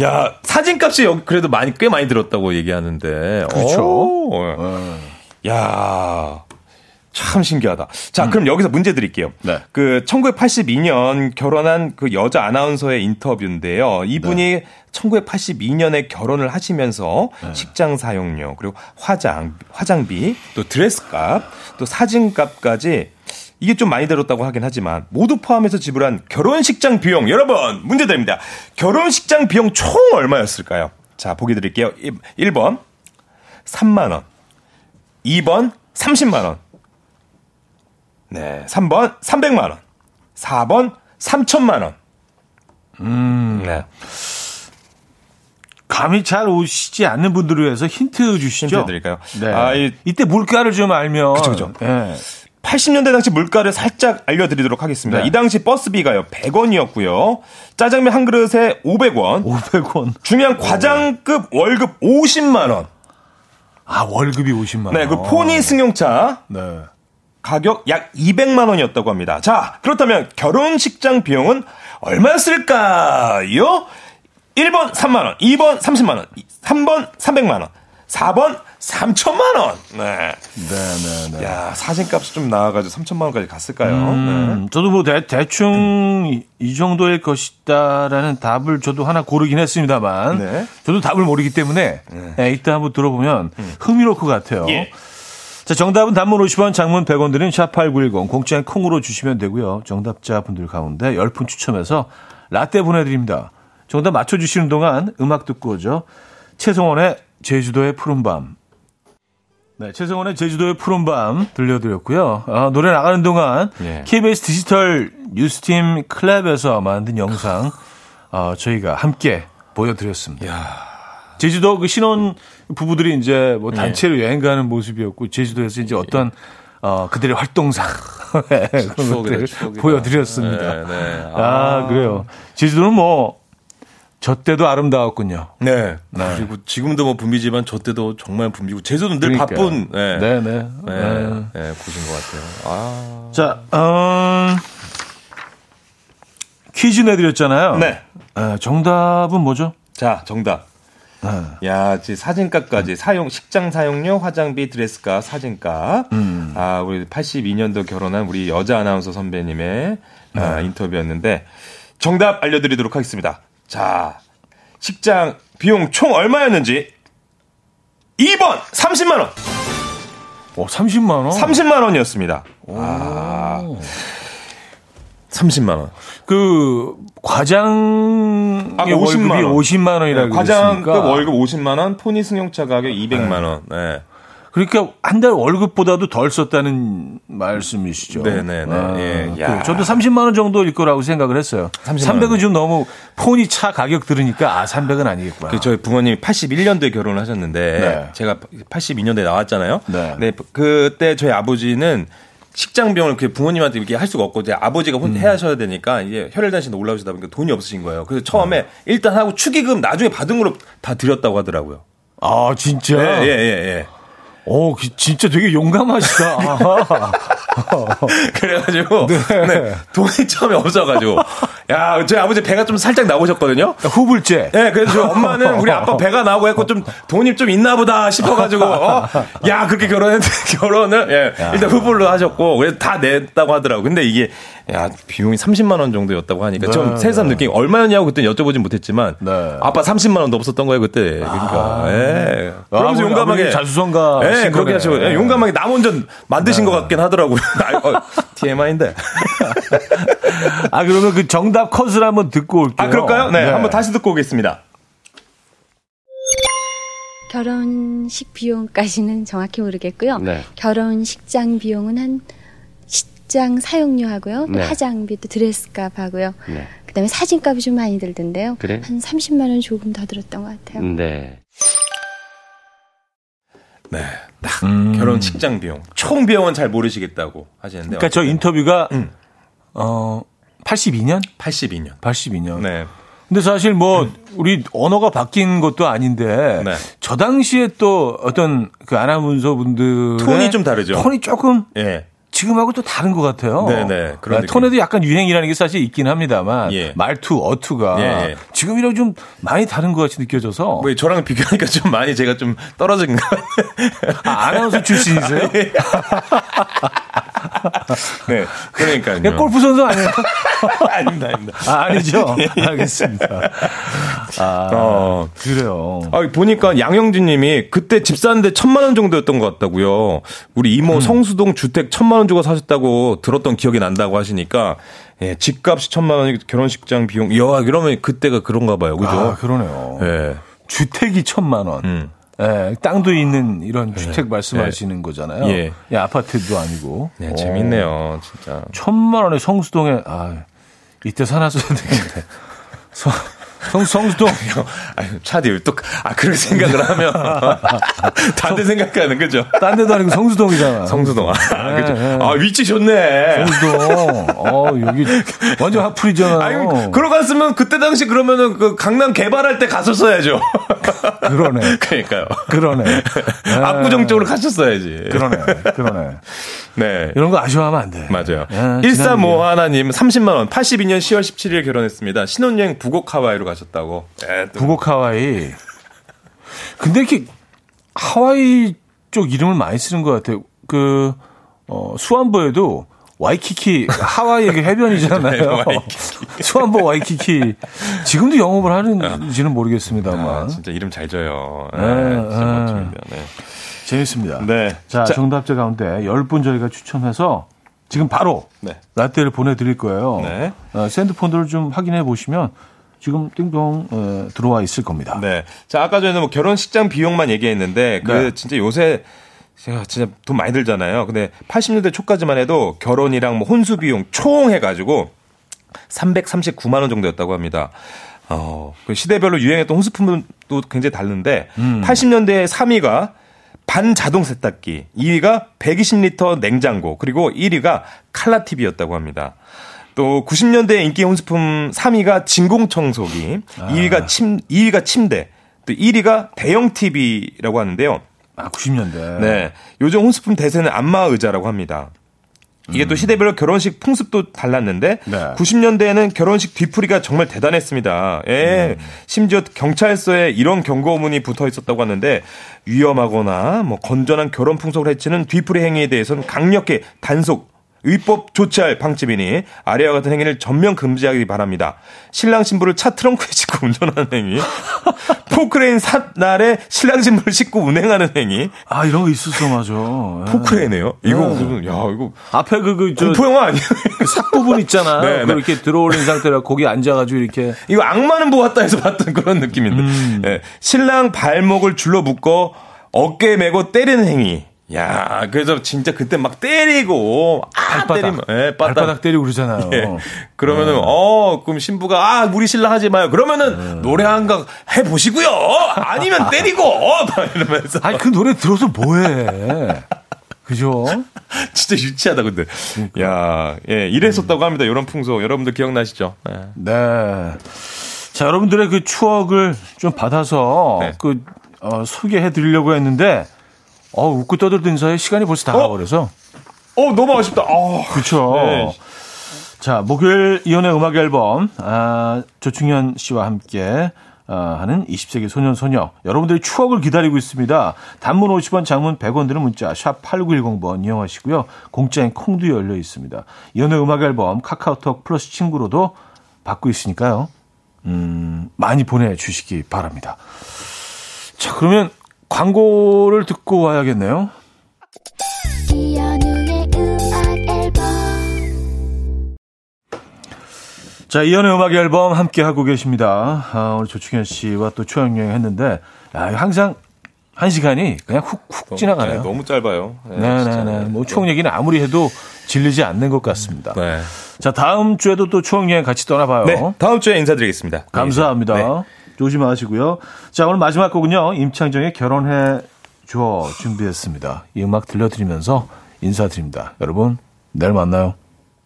야 사진값이 그래도 많이 꽤 많이 들었다고 얘기하는데 그렇죠. 야. 참 신기하다. 자, 그럼 음. 여기서 문제 드릴게요. 네. 그 천구백팔십이 년 결혼한 그 여자 아나운서의 인터뷰인데요. 이분이 네. 천구백팔십이 년에 결혼을 하시면서 네. 식장 사용료, 그리고 화장, 화장비, 또 드레스값, 또 사진값까지 이게 좀 많이 들었다고 하긴 하지만 모두 포함해서 지불한 결혼식장 비용. 여러분, 문제 드립니다. 결혼식장 비용 총 얼마였을까요? 자, 보기 드릴게요. 일 번 삼만 원, 이 번 삼십만 원, 네, 삼 번 삼백만 원, 사 번 삼천만 원. 음, 네. 감이 잘 오시지 않는 분들을 위해서 힌트 주시죠. 힌트 드릴까요? 네. 아, 이, 이때 물가를 좀 알면. 그쵸, 그쵸. 네. 팔십 년대 당시 물가를 살짝 알려드리도록 하겠습니다. 네. 이 당시 버스비가요 백 원이었고요. 짜장면 한 그릇에 오백 원. 오백 원. 중요한 과장급 오. 월급 오십만 원. 아, 월급이 오십만 원. 네, 그 포니 승용차. 네. 가격 약 이백만 원이었다고 합니다. 자, 그렇다면 결혼식장 비용은 얼마였을까요? 일 번 삼만 원, 이 번 삼십만 원, 삼 번 삼백만 원, 사 번 삼천만 원. 네. 네, 네, 네. 야, 사진값이 좀 나와가지고 삼천만 원까지 갔을까요? 음, 네. 저도 뭐 대, 대충 음. 이 정도일 것이다라는 답을 저도 하나 고르긴 했습니다만. 네. 저도 답을 모르기 때문에 네. 네, 이따 한번 들어보면 음. 흥미로울 것 같아요. 예. 자, 정답은 단문 오십 원, 장문 백 원 드린 샵팔구일공, 공짜인 콩으로 주시면 되고요. 정답자분들 가운데 십 분 추첨해서 라떼 보내드립니다. 정답 맞춰주시는 동안 음악 듣고 오죠. 최성원의 제주도의 푸른밤. 네, 최성원의 제주도의 푸른밤 들려드렸고요. 아, 노래 나가는 동안 네. 케이비에스 디지털 뉴스팀 클랩에서 만든 영상 어, 저희가 함께 보여드렸습니다. 이야. 제주도 그 신혼 부부들이 이제 뭐 단체로 네. 여행 가는 모습이었고, 제주도에서 이제 어떤, 어, 그들의 활동상. 네, 그런 것들을 보여드렸습니다. 네, 네. 아, 아, 그래요. 제주도는 뭐, 저 때도 아름다웠군요. 네. 네. 그리고 지금도 뭐 붐비지만 저 때도 정말 붐비고, 제주도는 늘 그러니까요. 바쁜, 네. 네네. 네. 네. 네. 네, 고신 것 같아요. 아. 자, 어, 퀴즈 내드렸잖아요. 네. 네. 정답은 뭐죠? 자, 정답. 야, 이제 사진값까지 음. 사용 식장 사용료, 화장비, 드레스값, 사진값. 음. 아, 우리 팔십이 년도 결혼한 우리 여자 아나운서 선배님의 네. 아, 인터뷰였는데 정답 알려드리도록 하겠습니다. 자, 식장 비용 총 얼마였는지 이 번 삼십만 원. 오, 삼십만 원. 삼십만 원이었습니다. 아, 삼십만 원. 그 과장 아, 오십만 원. 오십만 원이라고. 네, 과장급 월급 오십만 원, 포니 승용차 가격 이백만 원. 네. 그러니까 한 달 월급보다도 덜 썼다는 말씀이시죠. 네네네. 아, 예. 야. 저도 삼십만 원 정도일 거라고 생각을 했어요. 삼백은 좀 너무 폰이 차 가격 들으니까 아 삼백은 아니겠구나. 저희 부모님이 팔십일 년도에 결혼하셨는데 네. 제가 팔십이 년도에 나왔잖아요. 네. 네. 그때 저희 아버지는 식장병을 그 부모님한테 이렇게 할 수가 없고 이제 아버지가 혼자 음. 해 하셔야 되니까 이제 혈혈 단신 올라오시다 보니까 돈이 없으신 거예요. 그래서 처음에 어. 일단 하고 축의금 나중에 받은 걸로 다 드렸다고 하더라고요. 아 진짜? 예예예. 예, 예. 오 진짜 되게 용감하시다. 그래가지고 네. 네, 돈이 처음에 없어가지고 야 저희 아버지 배가 좀 살짝 나오셨거든요. 후불제. 네, 그래서 저희 엄마는 우리 아빠 배가 나오고 했고 좀 돈이 좀 있나보다 싶어가지고 어? 야 그렇게 결혼했는데 결혼을 예, 일단 후불로 하셨고 그래서 다 냈다고 하더라고. 근데 이게 야 비용이 삼십만 원 정도였다고 하니까 네, 좀 새삼 네. 느낌 얼마였냐고 그때 여쭤보진 못했지만 네. 아빠 삼십만 원도 없었던 거예요 그때. 그러니까 아, 예. 그러면서 아, 용감하게 자수성가. 예, 그렇게 하시고 예, 용감하게 남 혼자 만드신 네. 것 같긴 하더라고요. 티엠아이인데. 아 그러면 그 정답 컷을 한번 듣고 올게요. 아 그럴까요? 네, 네. 한번 다시 듣고 오겠습니다. 결혼식 비용까지는 정확히 모르겠고요. 네. 결혼식장 비용은 한 식장 사용료하고요, 네. 화장비도 드레스값하고요. 네. 그다음에 사진값이 좀 많이 들던데요. 그래? 한 삼십만 원 조금 더 들었던 것 같아요. 네. 네. 딱 음. 결혼 식장 비용. 총 비용은 잘 모르시겠다고 하시는데. 그러니까 저 인터뷰가 음. 어 팔십이 년? 팔십이 년. 팔십이 년. 네. 근데 사실 뭐 음. 우리 언어가 바뀐 것도 아닌데 네. 저 당시에 또 어떤 그 아나운서 분들의 톤이 좀 다르죠. 톤이 조금 예. 지금하고 또 다른 것 같아요. 네네. 그런 톤에도 약간 유행이라는 게 사실 있긴 합니다만 예. 말투, 어투가 예, 예. 지금이랑 좀 많이 다른 것 같이 느껴져서. 뭐 저랑 비교하니까 좀 많이 제가 좀 떨어진 것 같아요. 아, 아나운서 출신이세요? 네. 그러니까요. 골프 선수 아니에요? 아닙니다, 아닙니다. 아, 아니죠. 알겠습니다. 아, 어, 그래요. 아, 보니까 양영진님이 그때 집 사는데 천만 원 정도였던 것 같다고요. 우리 이모 음. 성수동 주택 천만 원 주고 사셨다고 들었던 기억이 난다고 하시니까 예, 집값이 천만 원, 결혼식장 비용. 이야, 그러면 그때가 그런가 봐요, 그죠? 아, 그러네요. 예, 주택이 천만 원. 음. 예, 땅도 있는 이런 주택 예, 말씀하시는 예. 거잖아요. 예. 예, 아파트도 아니고. 네, 예, 재밌네요, 진짜. 천만 원에 성수동에 아 이때 사놨어야 되겠네. 성 성수동 차디 또 아 그런 생각을 하면 다른 생각하는 그죠? 딴 데도 아니고 성수동이잖아. 성수동 아, 네, 그죠? 네. 아 위치 좋네. 성수동. 어 여기 완전 핫플이잖아요. 그러고 갔으면 그때 당시 그러면은 그 강남 개발할 때 갔었어야죠. 그러네. 그러니까요. 그러네. 네. 압구정 쪽으로 가셨어야지. 그러네. 그러네. 네. 이런 거 아쉬워하면 안 돼. 맞아요. 일삼오오 하나님 삼십만 원 팔십이 년 시월 십칠일 결혼했습니다. 신혼여행 북옥 하와이로 가셨다고. 에, 북옥 하와이. 근데 이렇게 하와이 쪽 이름을 많이 쓰는 것 같아요. 그 어, 수안보에도 와이키키 하와이 해변이잖아요. 와이키키. 수안보 와이키키. 지금도 영업을 하는지는 모르겠습니다만. 아, 진짜 이름 잘 져요. 네, 네, 진짜 멋집니다. 네. 재밌습니다. 네. 자, 자, 정답자 가운데 열 분 저희가 추첨해서 지금 바로 네. 라떼를 보내드릴 거예요. 네. 어, 샌드폰들을 좀 확인해 보시면 지금 띵동 어, 들어와 있을 겁니다. 네. 자, 아까 전에는 뭐 결혼식장 비용만 얘기했는데 그 네. 진짜 요새 제가 진짜 돈 많이 들잖아요. 근데 팔십 년대 초까지만 해도 결혼이랑 뭐 혼수 비용 총 해가지고 삼백삼십구만 원 정도였다고 합니다. 어, 그 시대별로 유행했던 혼수품도 굉장히 다른데 음. 팔십 년대 삼 위가 반자동 세탁기, 이 위가 백이십 리터 냉장고, 그리고 일 위가 칼라 티비였다고 합니다. 또 구십 년대 인기 혼수품 삼 위가 진공청소기, 아. 이 위가 침, 이 위가 침대, 또 일 위가 대형 티비라고 하는데요. 아, 구십 년대. 네. 요즘 혼수품 대세는 안마 의자라고 합니다. 이게 음. 또 시대별로 결혼식 풍습도 달랐는데 네. 구십 년대에는 결혼식 뒤풀이가 정말 대단했습니다. 예. 음. 심지어 경찰서에 이런 경고문이 붙어 있었다고 하는데 위험하거나 뭐 건전한 결혼 풍속을 해치는 뒤풀이 행위에 대해서는 강력히 단속, 의법 조치할 방침이니 아래와 같은 행위를 전면 금지하기 바랍니다. 신랑 신부를 차 트렁크에 싣고 운전하는 행위, 포크레인 삿날에 신랑 신부를 싣고 운행하는 행위. 아 이런 거 있었어 맞아. 포크레인이에요? 이거 무슨 야 이거 앞에 그그 공포 영화 아니에요? 그 삿 부분 있잖아. 네, 네. 이렇게 들어올린 상태로 거기 앉아가지고 이렇게 이거 악마는 보았다 해서 봤던 그런 느낌인데. 음. 네. 신랑 발목을 줄로 묶어 어깨에 메고 때리는 행위. 야, 그래서 진짜 그때 막 때리고, 아, 발바닥. 때리면, 예, 발바닥 때리고 그러잖아요. 예. 그러면은, 네. 어, 그럼 신부가, 아, 무리 신라 하지 마요. 그러면은, 음. 노래 한 곡 해보시고요. 아니면 때리고, 막 이러면서. 아니, 그 노래 들어서 뭐해. 그죠? 진짜 유치하다, 근데. 그러니까. 야, 예, 이랬었다고 합니다. 이런 풍속. 여러분들 기억나시죠? 예. 네. 자, 여러분들의 그 추억을 좀 받아서, 네. 그, 어, 소개해 드리려고 했는데, 어 웃고 떠들던 사이에 시간이 벌써 다 가버려서 어? 어 너무 아쉽다. 어. 그렇죠. 네. 자 목요일 이연의 음악 앨범 아, 조충현 씨와 함께 아, 하는 이십 세기 소년 소녀 여러분들의 추억을 기다리고 있습니다. 단문 오십 원, 장문 백 원 드는 문자 샵 팔구일공 번 이용하시고요. 공짜인 콩도 열려 있습니다. 이연의 음악 앨범 카카오톡 플러스 친구로도 받고 있으니까요. 음, 많이 보내주시기 바랍니다. 자 그러면. 광고를 듣고 와야겠네요. 이현우의 음악 앨범. 자, 이현우의 음악 앨범 함께 하고 계십니다. 아, 우리 조충현 씨와 또 추억 여행 했는데 아, 항상 한 시간이 그냥 훅훅 지나가네요. 네, 너무 짧아요. 네, 네, 네, 네. 뭐 추억 얘기는 아무리 해도 질리지 않는 것 같습니다. 네. 자, 다음 주에도 또 추억 여행 같이 떠나봐요. 네, 다음 주에 인사드리겠습니다. 감사합니다. 네. 조심하시고요. 자, 오늘 마지막 곡은요. 임창정의 결혼해 줘 준비했습니다. 이 음악 들려드리면서 인사드립니다. 여러분, 내일 만나요.